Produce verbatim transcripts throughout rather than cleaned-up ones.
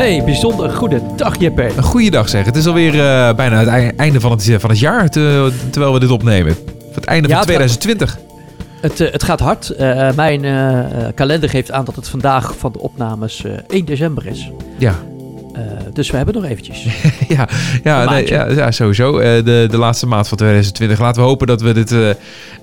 Hey, bijzonder goede dag, Jeppe. Een goede dag zeg. Het is alweer uh, bijna het einde van het, van het jaar, te, terwijl we dit opnemen. Het einde ja, van twintig twintig. Het, het gaat hard. Uh, mijn uh, kalender geeft aan dat het vandaag van de opnames uh, één december is. Ja. Uh, dus we hebben nog eventjes. ja, ja, nee, ja, ja, sowieso. Uh, de, de laatste maand van twintig twintig. Laten we hopen dat we dit uh,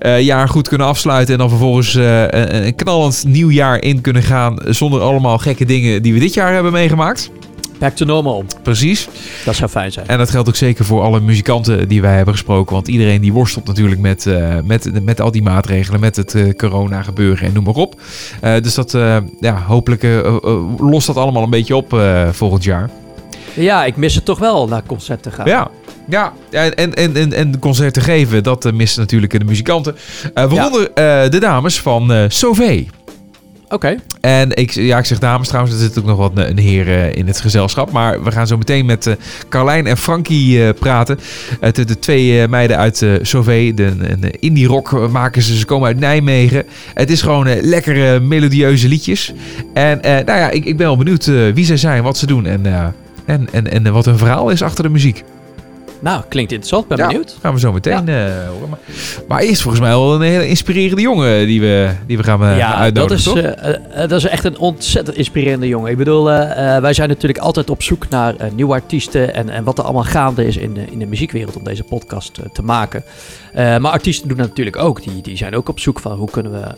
uh, jaar goed kunnen afsluiten. En dan vervolgens uh, een, een knallend nieuw jaar in kunnen gaan. Zonder allemaal gekke dingen die we dit jaar hebben meegemaakt. Back to normal. Precies. Dat zou fijn zijn. En dat geldt ook zeker voor alle muzikanten die wij hebben gesproken. Want iedereen die worstelt natuurlijk met, uh, met, met al die maatregelen. Met het uh, corona gebeuren en noem maar op. Uh, dus dat, uh, ja, hopelijk uh, uh, lost dat allemaal een beetje op uh, volgend jaar. Ja, ik mis het toch wel naar concerten gaan. Ja, ja. En, en, en, en concerten geven. Dat uh, missen natuurlijk de muzikanten. Uh, waaronder ja. uh, de dames van uh, Sauvé. Oké. Okay. En ik, ja, ik zeg dames trouwens, er zit ook nog wat een, een heer uh, in het gezelschap. Maar we gaan zo meteen met uh, Carlijn en Frankie uh, praten. Uh, de, de twee uh, meiden uit uh, Sauvé, de, de indie rock maken ze. Ze komen uit Nijmegen. Het is gewoon uh, lekkere, melodieuze liedjes. En uh, nou ja, ik, ik ben wel benieuwd uh, wie zij zijn, wat ze doen en, uh, en, en, en wat hun verhaal is achter de muziek. Nou, klinkt interessant. Ben ja, benieuwd. Gaan we zo meteen ja. uh, horen. Maar, maar eerst volgens mij wel een hele inspirerende jongen die we, die we gaan uh, ja, uitnodigen, dat is, toch? Uh, uh, dat is echt een ontzettend inspirerende jongen. Ik bedoel, uh, uh, wij zijn natuurlijk altijd op zoek naar uh, nieuwe artiesten en, en wat er allemaal gaande is in de, in de muziekwereld om deze podcast uh, te maken. Uh, maar artiesten doen dat natuurlijk ook. Die, die zijn ook op zoek van hoe kunnen we... Uh,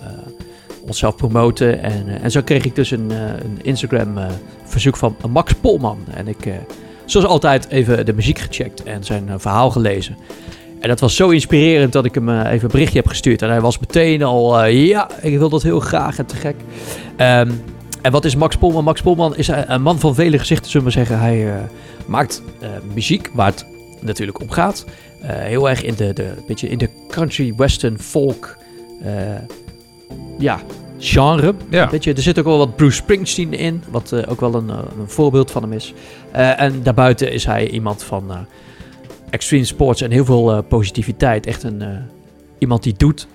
onszelf promoten. En, uh, en zo kreeg ik dus een, uh, een Instagram uh, verzoek van Max Polman. En ik, uh, zoals altijd, even de muziek gecheckt en zijn uh, verhaal gelezen. En dat was zo inspirerend dat ik hem uh, even een berichtje heb gestuurd. En hij was meteen al, uh, ja, ik wil dat heel graag en te gek. Um, en wat is Max Polman? Max Polman is een, een man van vele gezichten, zullen we zeggen. Hij uh, maakt uh, muziek waar het natuurlijk om gaat. Uh, heel erg in de, de, beetje in de country, western, folk... Uh, Ja, genre. Ja. Weet je, er zit ook wel wat Bruce Springsteen in, wat uh, ook wel een, een voorbeeld van hem is. Uh, en daarbuiten is hij iemand van uh, extreme sports en heel veel uh, positiviteit. Echt een, uh, iemand die doet.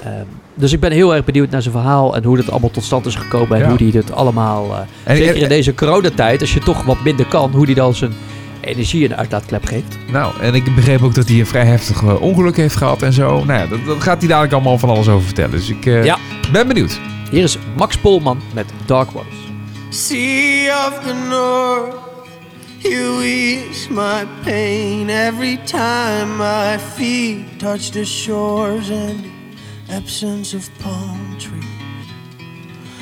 Uh, dus ik ben heel erg benieuwd naar zijn verhaal en hoe dat allemaal tot stand is gekomen. En ja. hoe hij dit allemaal, uh, en, zeker en, in deze coronatijd, als je toch wat minder kan, hoe hij dan zijn... energie en uitlaatklep geeft. Nou, en ik begreep ook dat hij een vrij heftig uh, ongeluk heeft gehad en zo. Nou ja, dat, dat gaat hij dadelijk allemaal van alles over vertellen. Dus ik uh, ja. ben benieuwd. Hier is Max Polman met Dark Waters. Sea of the North, you ease my pain every time my feet touch the shores and the absence of palm trees.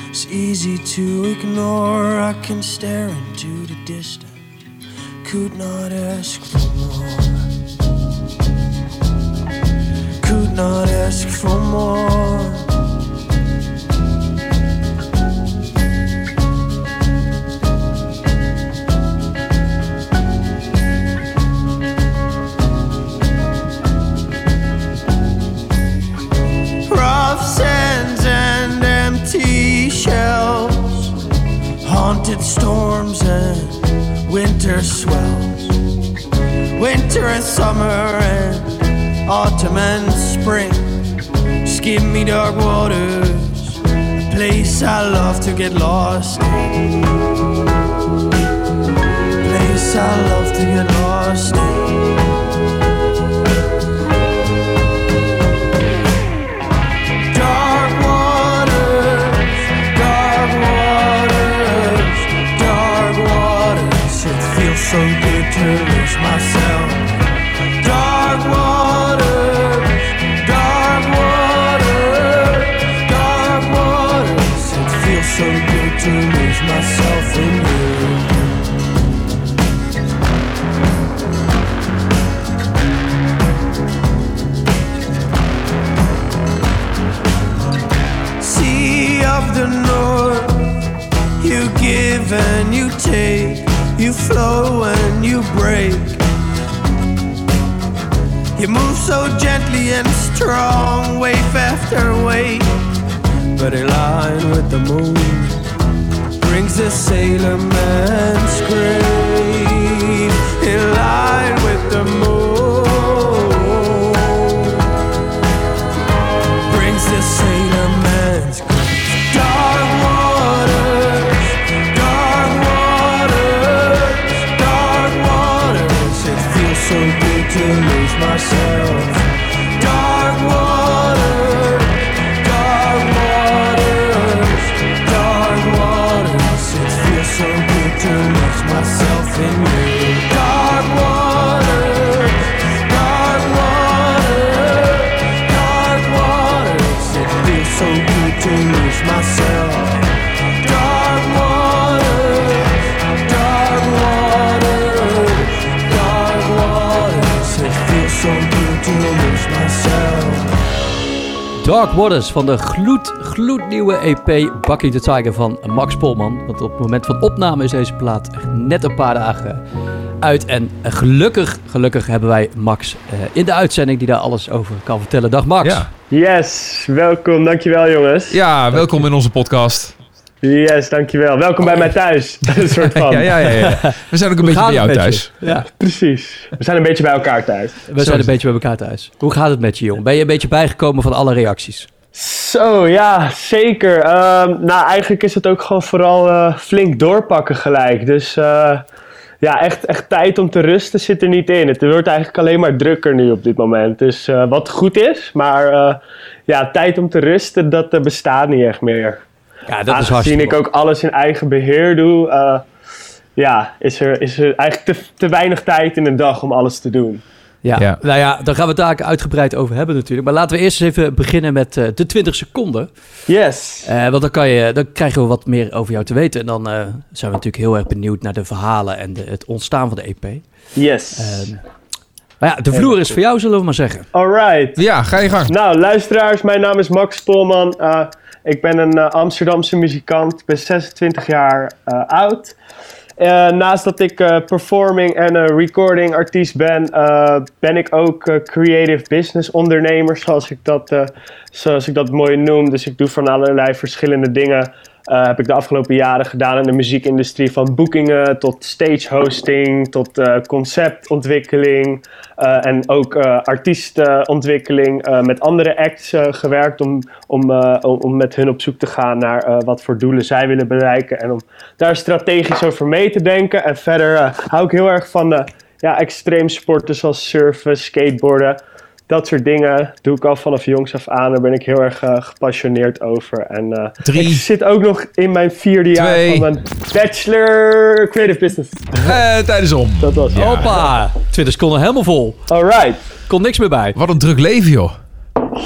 It's easy to ignore, I can stare into the distance. Could not ask for more. Could not ask for more. Rough sands and empty shells, haunted storms and winter swells, winter and summer and autumn and spring. Just give me dark waters, a place I love to get lost in, a place I love to get lost in. Dark waters, dark waters, dark waters. It feels so good to lose myself. Dark waters, dark waters, dark waters. It feels so good to lose myself in you. Sea of the North, you give and you take. You flow and you break. You move so gently and strong, wave after wave. But a line with the moon brings the sailor man's grave. In line with the moon brings the sailor man's grave. Dark waters, dark waters. to mix myself in new dark waters, dark waters, dark waters. It feels so good to lose myself. Dark waters, dark waters, dark waters. It feels so good to lose myself. Dark Waters van de gloed. gloednieuwe E P Bucking the Tiger van Max Polman. Want op het moment van opname is deze plaat net een paar dagen uit. En gelukkig, gelukkig hebben wij Max uh, in de uitzending die daar alles over kan vertellen. Dag Max. Ja. Yes, welkom. Dankjewel jongens. Ja, welkom dankjewel. In onze podcast. Yes, dankjewel. Welkom oh. bij mij thuis. Een soort van. Ja, ja, ja, ja. We zijn ook een Hoe beetje bij jou thuis. Ja. Precies. We zijn een beetje bij elkaar thuis. We Sorry. zijn een beetje bij elkaar thuis. Hoe gaat het met je, jong? Ben je een beetje bijgekomen van alle reacties? Zo, ja, zeker. Um, nou, eigenlijk is het ook gewoon vooral uh, flink doorpakken gelijk. Dus uh, ja, echt, echt tijd om te rusten zit er niet in. Het wordt eigenlijk alleen maar drukker nu op dit moment. Dus uh, wat goed is, maar uh, ja, tijd om te rusten, dat uh, bestaat niet echt meer. Ja, dat is aangezien ik ook alles in eigen beheer doe, uh, ja, is er, is er eigenlijk te, te weinig tijd in een dag om alles te doen. Ja. ja, nou ja, daar gaan we het daar uitgebreid over hebben natuurlijk. Maar laten we eerst eens even beginnen met uh, de twintig seconden. Yes. Uh, want dan, kan je, dan krijgen we wat meer over jou te weten. En dan uh, zijn we natuurlijk heel erg benieuwd naar de verhalen en de, het ontstaan van de E P. Yes. Uh, maar ja, de vloer is voor jou, zullen we maar zeggen. All right. Ja, ga je gang. Nou, luisteraars, mijn naam is Max Polman. Uh, ik ben een uh, Amsterdamse muzikant. Ik ben zesentwintig jaar uh, oud. Uh, naast dat ik uh, performing en uh, recording artiest ben, uh, ben ik ook uh, creative business ondernemer, zoals ik, dat, uh, zoals ik dat mooi noem. Dus ik doe van allerlei verschillende dingen. Uh, heb ik de afgelopen jaren gedaan in de muziekindustrie, van boekingen tot stage hosting, tot uh, conceptontwikkeling uh, en ook uh, artiestenontwikkeling. Uh, met andere acts uh, gewerkt om, om, uh, om met hun op zoek te gaan naar uh, wat voor doelen zij willen bereiken en om daar strategisch over mee te denken. En verder uh, hou ik heel erg van de ja, extreemsporten zoals surfen, skateboarden. Dat soort dingen doe ik al vanaf jongs af aan. Daar ben ik heel erg uh, gepassioneerd over. En uh, Drie, ik zit ook nog in mijn vierde twee, jaar van mijn bachelor creative business. Uh, tijdens om. Dat was het. Ja. Hoppa. twintig seconden helemaal vol. Alright. Komt niks meer bij. Wat een druk leven, joh.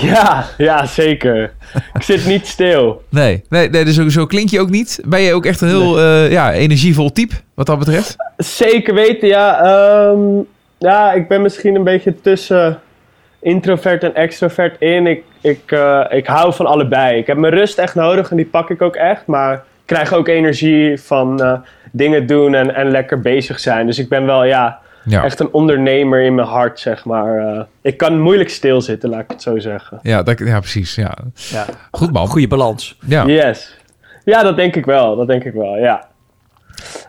Ja, ja, zeker. Ik zit niet stil. Nee, nee, nee, dus zo klink je ook niet. Ben je ook echt een heel nee. uh, ja, energievol type, wat dat betreft? Zeker weten, ja. Um, ja, ik ben misschien een beetje tussen introvert en extrovert in. Ik, ik, uh, ik hou van allebei. Ik heb mijn rust echt nodig en die pak ik ook echt. Maar ik krijg ook energie van uh, dingen doen en, en lekker bezig zijn. Dus ik ben wel ja, ja. echt een ondernemer in mijn hart, zeg maar. Uh, ik kan moeilijk stilzitten, laat ik het zo zeggen. Ja, dat, ja precies. Ja. Ja. Goed man. Goede balans. Ja. Yes. Ja, dat denk ik wel. Dat denk ik wel, ja.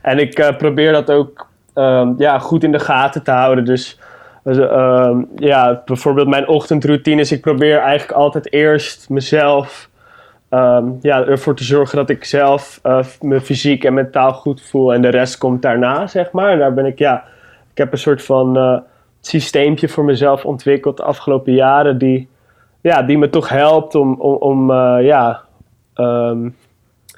En ik uh, probeer dat ook um, ja, goed in de gaten te houden. Dus Dus, uh, ja, bijvoorbeeld mijn ochtendroutine is, ik probeer eigenlijk altijd eerst mezelf um, ja, ervoor te zorgen dat ik zelf uh, me fysiek en mentaal goed voel en de rest komt daarna, zeg maar. En daar ben ik, ja, ik heb een soort van uh, systeempje voor mezelf ontwikkeld de afgelopen jaren die, ja, die me toch helpt om, om, om uh, ja, um,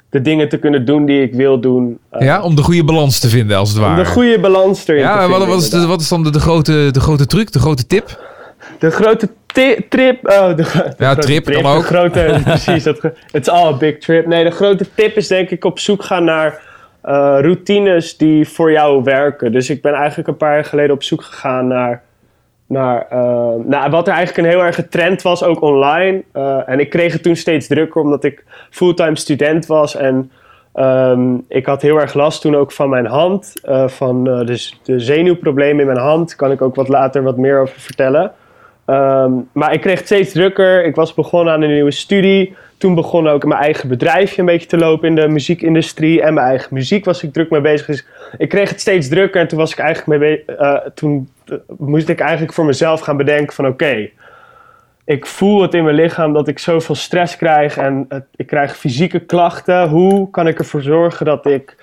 de dingen te kunnen doen die ik wil doen. Uh, ja, om de goede balans te vinden, als het ware. Om de goede balans erin ja, te vinden. Ja, wat, wat, wat is dan de, de, grote, de grote truc, de grote tip? De grote ti- trip... Oh, de, de ja, grote trip, trip kan ook. De grote, precies, dat, it's all a big trip. Nee, de grote tip is denk ik op zoek gaan naar uh, routines die voor jou werken. Dus ik ben eigenlijk een paar jaar geleden op zoek gegaan naar... Naar, uh, naar wat er eigenlijk een heel erge trend was, ook online. Uh, en ik kreeg het toen steeds drukker, omdat ik fulltime student was. En um, ik had heel erg last toen ook van mijn hand. Uh, van uh, de, de zenuwproblemen in mijn hand. Kan ik ook wat later wat meer over vertellen. Um, maar ik kreeg het steeds drukker. Ik was begonnen aan een nieuwe studie. Toen begon ook mijn eigen bedrijfje een beetje te lopen in de muziekindustrie. En mijn eigen muziek was ik druk mee bezig. Dus ik kreeg het steeds drukker. En toen was ik eigenlijk mee be- uh, toen uh, moest ik eigenlijk voor mezelf gaan bedenken van oké, okay, ik voel het in mijn lichaam dat ik zoveel stress krijg. En uh, ik krijg fysieke klachten. Hoe kan ik ervoor zorgen dat ik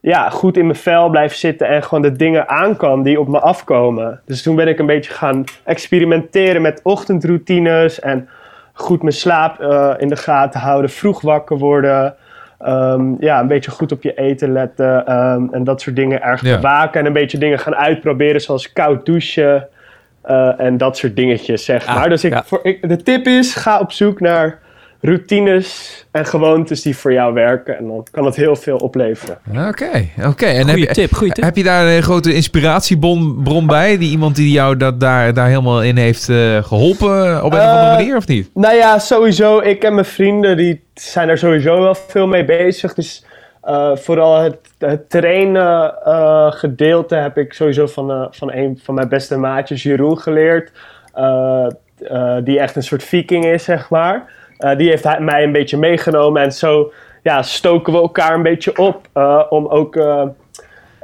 ja, goed in mijn vel blijf zitten en gewoon de dingen aan kan die op me afkomen. Dus toen ben ik een beetje gaan experimenteren met ochtendroutines en goed mijn slaap uh, in de gaten houden, vroeg wakker worden, Um, ja, een beetje goed op je eten letten um, en dat soort dingen erg ja. bewaken. En een beetje dingen gaan uitproberen zoals koud douchen uh, en dat soort dingetjes, zeg maar. Ah, dus ik, ja. voor, ik, de tip is, ga op zoek naar routines en gewoontes die voor jou werken. En dan kan het heel veel opleveren. Oké, okay, oké. Okay. En goeie heb, tip, goeie tip. Heb je daar een grote inspiratiebron bron bij? Die iemand die jou dat, daar, daar helemaal in heeft uh, geholpen op een uh, of andere manier, of niet? Nou ja, sowieso. Ik en mijn vrienden die zijn er sowieso wel veel mee bezig. Dus uh, vooral het, het trainen uh, gedeelte heb ik sowieso van, uh, van een van mijn beste maatjes, Jeroen, geleerd. Uh, uh, die echt een soort viking is, zeg maar. Uh, die heeft mij een beetje meegenomen en zo ja, stoken we elkaar een beetje op uh, om ook uh,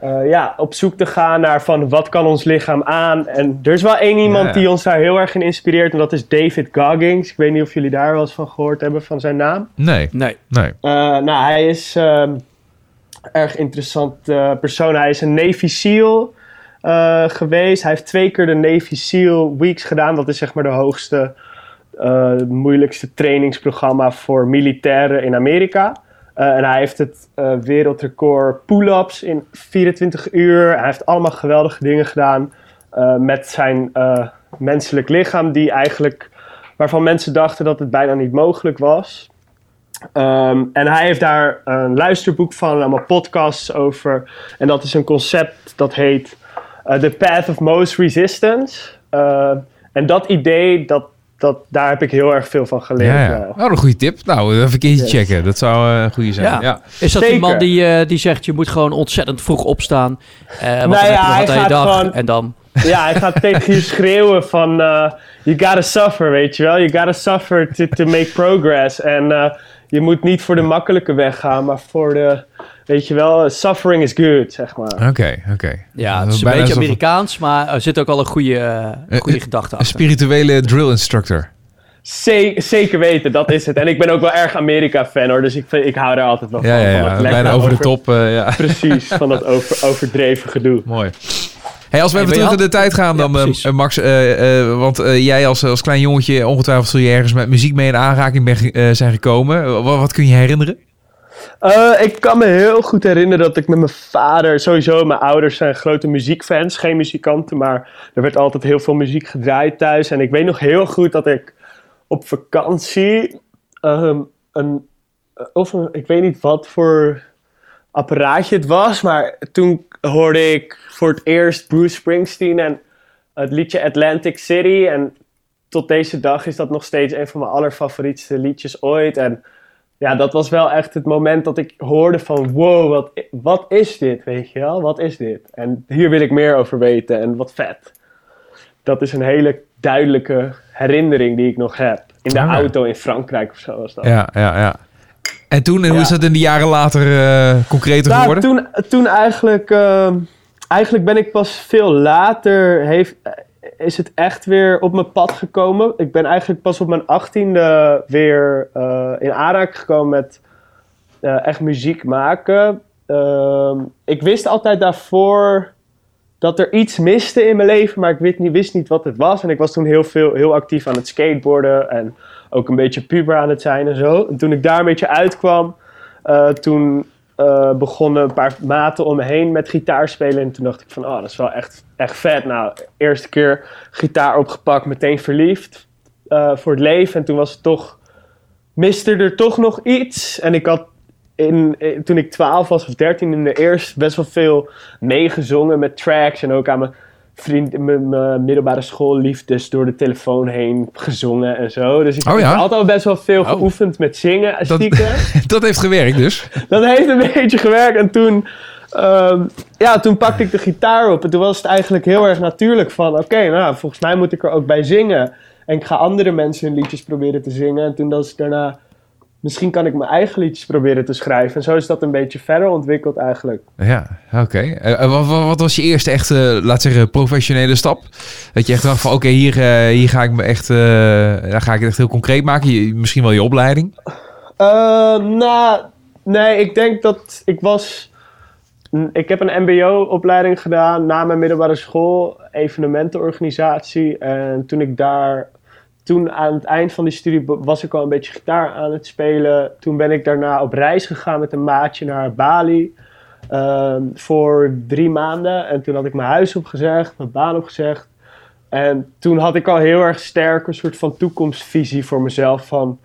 uh, ja, op zoek te gaan naar van wat kan ons lichaam aan. En er is wel één iemand ja, ja. die ons daar heel erg in inspireert en dat is David Goggins. Ik weet niet of jullie daar wel eens van gehoord hebben van zijn naam. Nee. nee. nee. Uh, nou, hij is een um, erg interessant uh, persoon. Hij is een Navy SEAL uh, geweest. Hij heeft twee keer de Navy SEAL Weeks gedaan. Dat is zeg maar de hoogste... Uh, het moeilijkste trainingsprogramma voor militairen in Amerika. Uh, en hij heeft het uh, wereldrecord pull-ups in vierentwintig uur. Hij heeft allemaal geweldige dingen gedaan uh, met zijn uh, menselijk lichaam, die eigenlijk, waarvan mensen dachten dat het bijna niet mogelijk was. Um, en hij heeft daar een luisterboek van, allemaal podcasts over. En dat is een concept dat heet uh, The Path of Most Resistance. Uh, en dat idee, dat Dat, daar heb ik heel erg veel van geleerd. Ja, ja. Nou, een goede tip. Nou, even een keertje yes. checken. Dat zou een uh, goede zijn. Ja. Ja. Is dat die man die, uh, die zegt, je moet gewoon ontzettend vroeg opstaan. Uh, want nou ja, hij gaat dag, gewoon... En dan... Ja, hij gaat tegen je schreeuwen van... Uh, you gotta suffer, weet je wel. You gotta suffer to, to make progress. En uh, je moet niet voor de makkelijke weg gaan, maar voor de... Weet je wel, suffering is good, zeg maar. Oké, okay, oké. Okay. Ja, het is een beetje Amerikaans, het... maar er zit ook al een goede, uh, goede uh, gedachte achter. Een spirituele drill instructor. Ze- zeker weten, dat is het. En ik ben ook wel erg Amerika-fan, hoor. Dus ik, vind, ik hou daar altijd wel ja, van. Ja, van ja, bijna over, over de top. Uh, ja. Precies, van dat over, overdreven gedoe. Mooi. Hey, als we hey, even terug in de tijd gaan dan, ja, uh, Max. Uh, uh, want uh, jij als, als klein jongetje, ongetwijfeld zul je ergens met muziek mee in aanraking ben, uh, zijn gekomen. Uh, wat, wat kun je herinneren? Uh, ik kan me heel goed herinneren dat ik met mijn vader... Sowieso, mijn ouders zijn grote muziekfans. Geen muzikanten, maar er werd altijd heel veel muziek gedraaid thuis. En ik weet nog heel goed dat ik op vakantie... Um, een, of een, ik weet niet wat voor apparaatje het was... maar toen hoorde ik voor het eerst Bruce Springsteen... en het liedje Atlantic City. En tot deze dag is dat nog steeds een van mijn allerfavorietste liedjes ooit... En, ja, dat was wel echt het moment dat ik hoorde van... wow, wat, wat is dit, weet je wel? Wat is dit? En hier wil ik meer over weten en wat vet. Dat is een hele duidelijke herinnering die ik nog heb. In de oh, auto in Frankrijk of zo was dat. Ja, ja, ja. En toen, en hoe ja. is dat in de jaren later uh, concreter nou, geworden? Toen, toen eigenlijk... Uh, eigenlijk ben ik pas veel later... Heeft, is het echt weer op mijn pad gekomen. Ik ben eigenlijk pas op mijn achttiende weer uh, in aanraking gekomen met uh, echt muziek maken. Uh, ik wist altijd daarvoor dat er iets miste in mijn leven, maar ik wist niet, wist niet wat het was. En ik was toen heel, veel, heel actief aan het skateboarden en ook een beetje puber aan het zijn en zo. En toen ik daar een beetje uitkwam, uh, toen... Uh, begonnen een paar maten om me heen met gitaar spelen. En toen dacht ik van, oh, dat is wel echt, echt vet. Nou, eerste keer gitaar opgepakt, meteen verliefd uh, voor het leven. En toen was het toch, miste er toch nog iets. En ik had, in, in, toen ik twaalf was of dertien in de eerste, best wel veel meegezongen met tracks. En ook aan mijn vriend, mijn, mijn middelbare schoolliefdes door de telefoon heen gezongen en zo. Dus ik oh, ja? heb altijd best wel veel oh. geoefend met zingen. Stiekem. Dat, dat heeft gewerkt dus? Dat heeft een beetje gewerkt. En toen, um, ja, toen pakte ik de gitaar op. En toen was het eigenlijk heel erg natuurlijk van... Oké, okay, nou, volgens mij moet ik er ook bij zingen. En ik ga andere mensen hun liedjes proberen te zingen. En toen was ik daarna... Misschien kan ik mijn eigen liedjes proberen te schrijven. En zo is dat een beetje verder ontwikkeld eigenlijk. Ja, oké. Okay. Uh, wat, wat was je eerste echte, laat zeggen, professionele stap? Dat je echt dacht van, oké, okay, hier, uh, hier ga ik me echt, uh, daar ga ik het echt heel concreet maken. Je, misschien wel je opleiding? Uh, nou, nee, ik denk dat ik was... Ik heb een M B O-opleiding gedaan na mijn middelbare school. Evenementenorganisatie. En toen ik daar... toen aan het eind van die studie was ik al een beetje gitaar aan het spelen. Toen ben ik daarna op reis gegaan met een maatje naar Bali. Uh, voor drie maanden. En toen had ik mijn huis opgezegd, mijn baan opgezegd. En toen had ik al heel erg sterk een soort van toekomstvisie voor mezelf. Van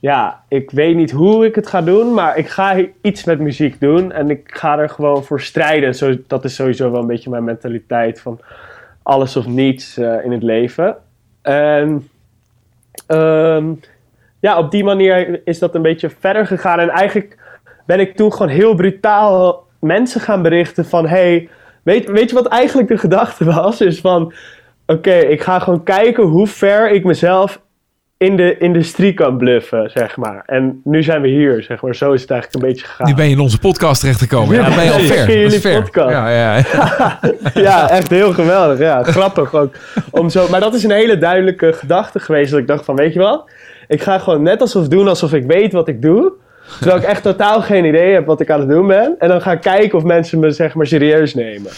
ja, ik weet niet hoe ik het ga doen, maar ik ga iets met muziek doen. En ik ga er gewoon voor strijden. Zo, dat is sowieso wel een beetje mijn mentaliteit van alles of niets uh, in het leven. En um, ja, op die manier is dat een beetje verder gegaan. En eigenlijk ben ik toen gewoon heel brutaal mensen gaan berichten van... Hey, weet, weet je wat eigenlijk de gedachte was? Is van, oké, okay, ik ga gewoon kijken hoe ver ik mezelf in de industrie kan bluffen, zeg maar. En nu zijn we hier, zeg maar. Zo is het eigenlijk een beetje gegaan. Nu ben je in onze podcast terechtgekomen. Ja, dan ben je al ver. In jullie podcast. Ja, ja, ja. Ja, echt heel geweldig. Ja, grappig ook. Om zo... Maar dat is een hele duidelijke gedachte geweest. Dat ik dacht van, weet je wat? Ik ga gewoon net alsof doen alsof ik weet wat ik doe. Terwijl ik echt totaal geen idee heb wat ik aan het doen ben. En dan ga ik kijken of mensen me, zeg maar, serieus nemen.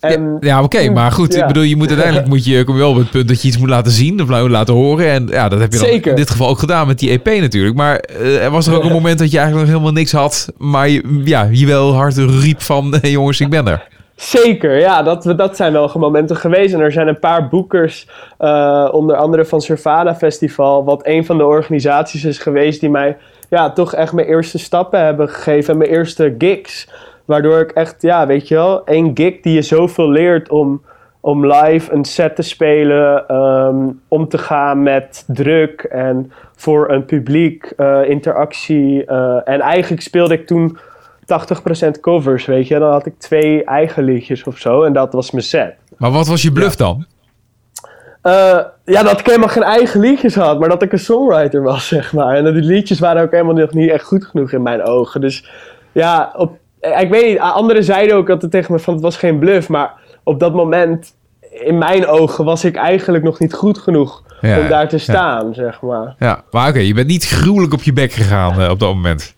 En, ja, ja oké, okay, maar goed, ja. Ik bedoel, je moet uiteindelijk moet je, kom je wel op het punt dat je iets moet laten zien of laten horen. En ja, dat heb je dan Zeker. in dit geval ook gedaan met die E P natuurlijk. Maar uh, er was er ook een moment dat je eigenlijk nog helemaal niks had, maar je, ja, je wel hard riep van, hey, jongens, ik ben er. Zeker, ja, dat, dat zijn wel momenten geweest. En er zijn een paar boekers, uh, onder andere van Cervana Festival, wat een van de organisaties is geweest die mij ja, toch echt mijn eerste stappen hebben gegeven en mijn eerste gigs. Waardoor ik echt, ja, weet je wel, één gig die je zoveel leert om, om live een set te spelen, um, om te gaan met druk en voor een publiek, uh, interactie. Uh, en eigenlijk speelde ik toen tachtig procent covers, weet je. Dan had ik twee eigen liedjes of zo en dat was mijn set. Maar wat was je bluff ja. dan? Uh, ja, dat ik helemaal geen eigen liedjes had, maar dat ik een songwriter was, zeg maar. En dat die liedjes waren ook helemaal nog niet echt goed genoeg in mijn ogen. Dus ja, op... Ik weet niet, anderen zeiden ook altijd tegen me van het was geen bluff. Maar op dat moment, in mijn ogen, was ik eigenlijk nog niet goed genoeg ja, om daar te staan, ja. zeg maar. Ja, maar oké, okay, je bent niet gruwelijk op je bek gegaan uh, op dat moment.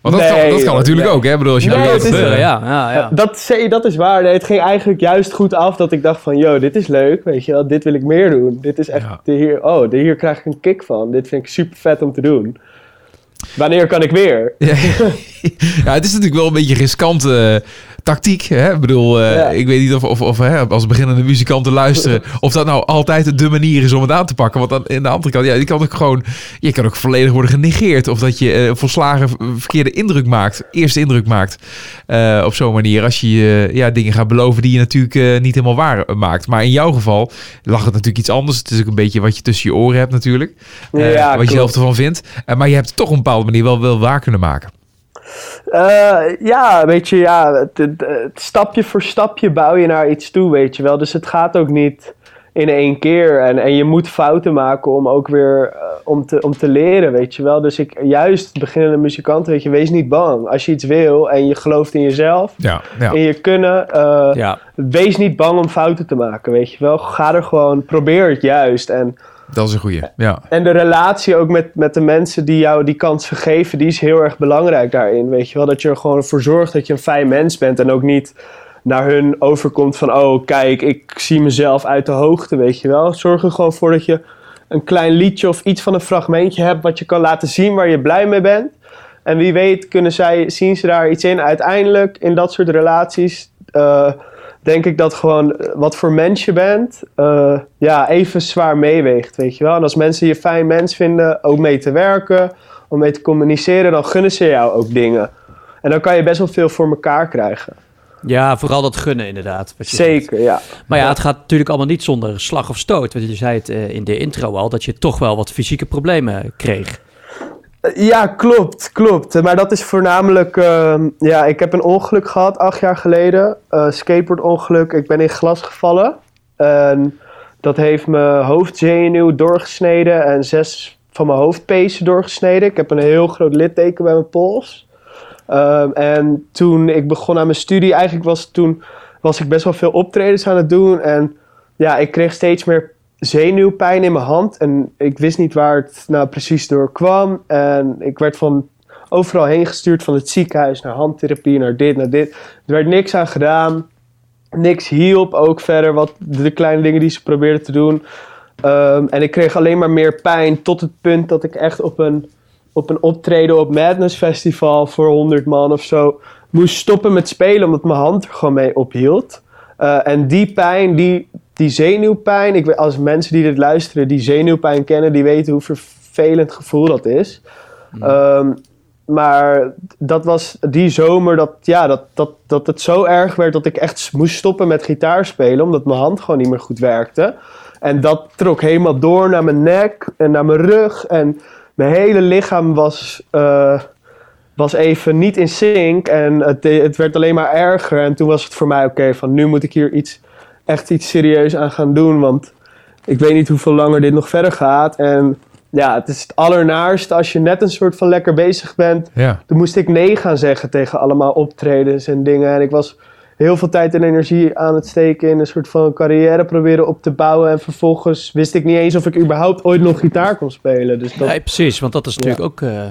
Want dat, nee, kan, dat kan natuurlijk nee. ook, hè? Ik bedoel, als je nee, dat is, uh, ja, ja, ja. Dat, dat is waar. Nee, het ging eigenlijk juist goed af dat ik dacht van, yo, dit is leuk, weet je wel. Dit wil ik meer doen. Dit is echt, ja. hier, oh, hier krijg ik een kick van. Dit vind ik super vet om te doen. Wanneer kan ik weer? Ja, ja, het is natuurlijk wel een beetje riskante uh, tactiek. Hè? Ik bedoel, uh, ja. ik weet niet of, of, of hè, als beginnende muzikanten luisteren... of dat nou altijd de manier is om het aan te pakken. Want aan, aan de andere kant, ja, je kan ook gewoon... je kan ook volledig worden genegeerd... of dat je uh, volslagen verkeerde indruk maakt. Eerste indruk maakt. Uh, op zo'n manier als je uh, ja, dingen gaat beloven... die je natuurlijk uh, niet helemaal waar maakt. Maar in jouw geval lag het natuurlijk iets anders. Het is ook een beetje wat je tussen je oren hebt natuurlijk. Uh, ja, wat klopt. Je zelf ervan vindt. Uh, maar je hebt toch een bepaalde manier wel, wel waar kunnen maken. Uh, ja, weet je, ja, het, het, het stapje voor stapje bouw je naar iets toe, weet je wel. Dus het gaat ook niet in één keer. En, en je moet fouten maken om ook weer uh, om, te, om te leren, weet je wel. Dus ik, juist beginnende muzikanten, weet je, wees niet bang. Als je iets wil en je gelooft in jezelf, ja, ja. in je kunnen, uh, ja. wees niet bang om fouten te maken, weet je wel. Ga er gewoon, probeer het juist en... Dat is een goeie, ja. En de relatie ook met, met de mensen die jou die kans geven, die is heel erg belangrijk daarin, weet je wel. Dat je er gewoon voor zorgt dat je een fijn mens bent en ook niet naar hun overkomt van, oh kijk, ik zie mezelf uit de hoogte, weet je wel. Zorg er gewoon voor dat je een klein liedje of iets van een fragmentje hebt wat je kan laten zien waar je blij mee bent. En wie weet kunnen zij, zien ze daar iets in. Uiteindelijk in dat soort relaties... Uh, denk ik dat gewoon wat voor mens je bent, uh, ja, even zwaar meeweegt, weet je wel. En als mensen je fijn mens vinden, ook mee te werken, om mee te communiceren, dan gunnen ze jou ook dingen. En dan kan je best wel veel voor elkaar krijgen. Ja, vooral dat gunnen inderdaad. Zeker, ja. Maar ja, het gaat natuurlijk allemaal niet zonder slag of stoot. Want je zei het in de intro al, dat je toch wel wat fysieke problemen kreeg. Ja, klopt, klopt. Maar dat is voornamelijk... Uh, ja, ik heb een ongeluk gehad acht jaar geleden. Uh, skateboardongeluk. Ik ben in glas gevallen. En dat heeft mijn hoofdzenuw doorgesneden en zes van mijn hoofdpezen doorgesneden. Ik heb een heel groot litteken bij mijn pols. Um, en toen ik begon aan mijn studie... Eigenlijk was, toen, was ik best wel veel optredens aan het doen. En ja, ik kreeg steeds meer... zenuwpijn in mijn hand en ik wist niet waar het nou precies door kwam. En ik werd van overal heen gestuurd, van het ziekenhuis naar handtherapie, naar dit, naar dit. Er werd niks aan gedaan, niks hielp ook verder, wat de kleine dingen die ze probeerden te doen. Um, en ik kreeg alleen maar meer pijn tot het punt dat ik echt op een, op een optreden op Madness Festival voor honderd man of zo moest stoppen met spelen omdat mijn hand er gewoon mee ophield. Uh, en die pijn, die, die zenuwpijn, ik weet, als mensen die dit luisteren die zenuwpijn kennen, die weten hoe vervelend gevoel dat is. Mm. Um, maar dat was die zomer dat, ja, dat, dat, dat het zo erg werd dat ik echt moest stoppen met gitaar spelen omdat mijn hand gewoon niet meer goed werkte. En dat trok helemaal door naar mijn nek en naar mijn rug. En mijn hele lichaam was, uh, was even niet in sync. En het, het werd alleen maar erger. En toen was het voor mij oké, okay, van nu moet ik hier iets, echt iets serieus aan gaan doen. Want ik weet niet hoeveel langer dit nog verder gaat. En ja, het is het allernaarste als je net een soort van lekker bezig bent. Ja. Toen moest ik nee gaan zeggen tegen allemaal optredens en dingen. En ik was heel veel tijd en energie aan het steken in een soort van carrière proberen op te bouwen. En vervolgens wist ik niet eens of ik überhaupt ooit nog gitaar kon spelen. Dus dat... ja, precies, want dat is natuurlijk ja. ook uh,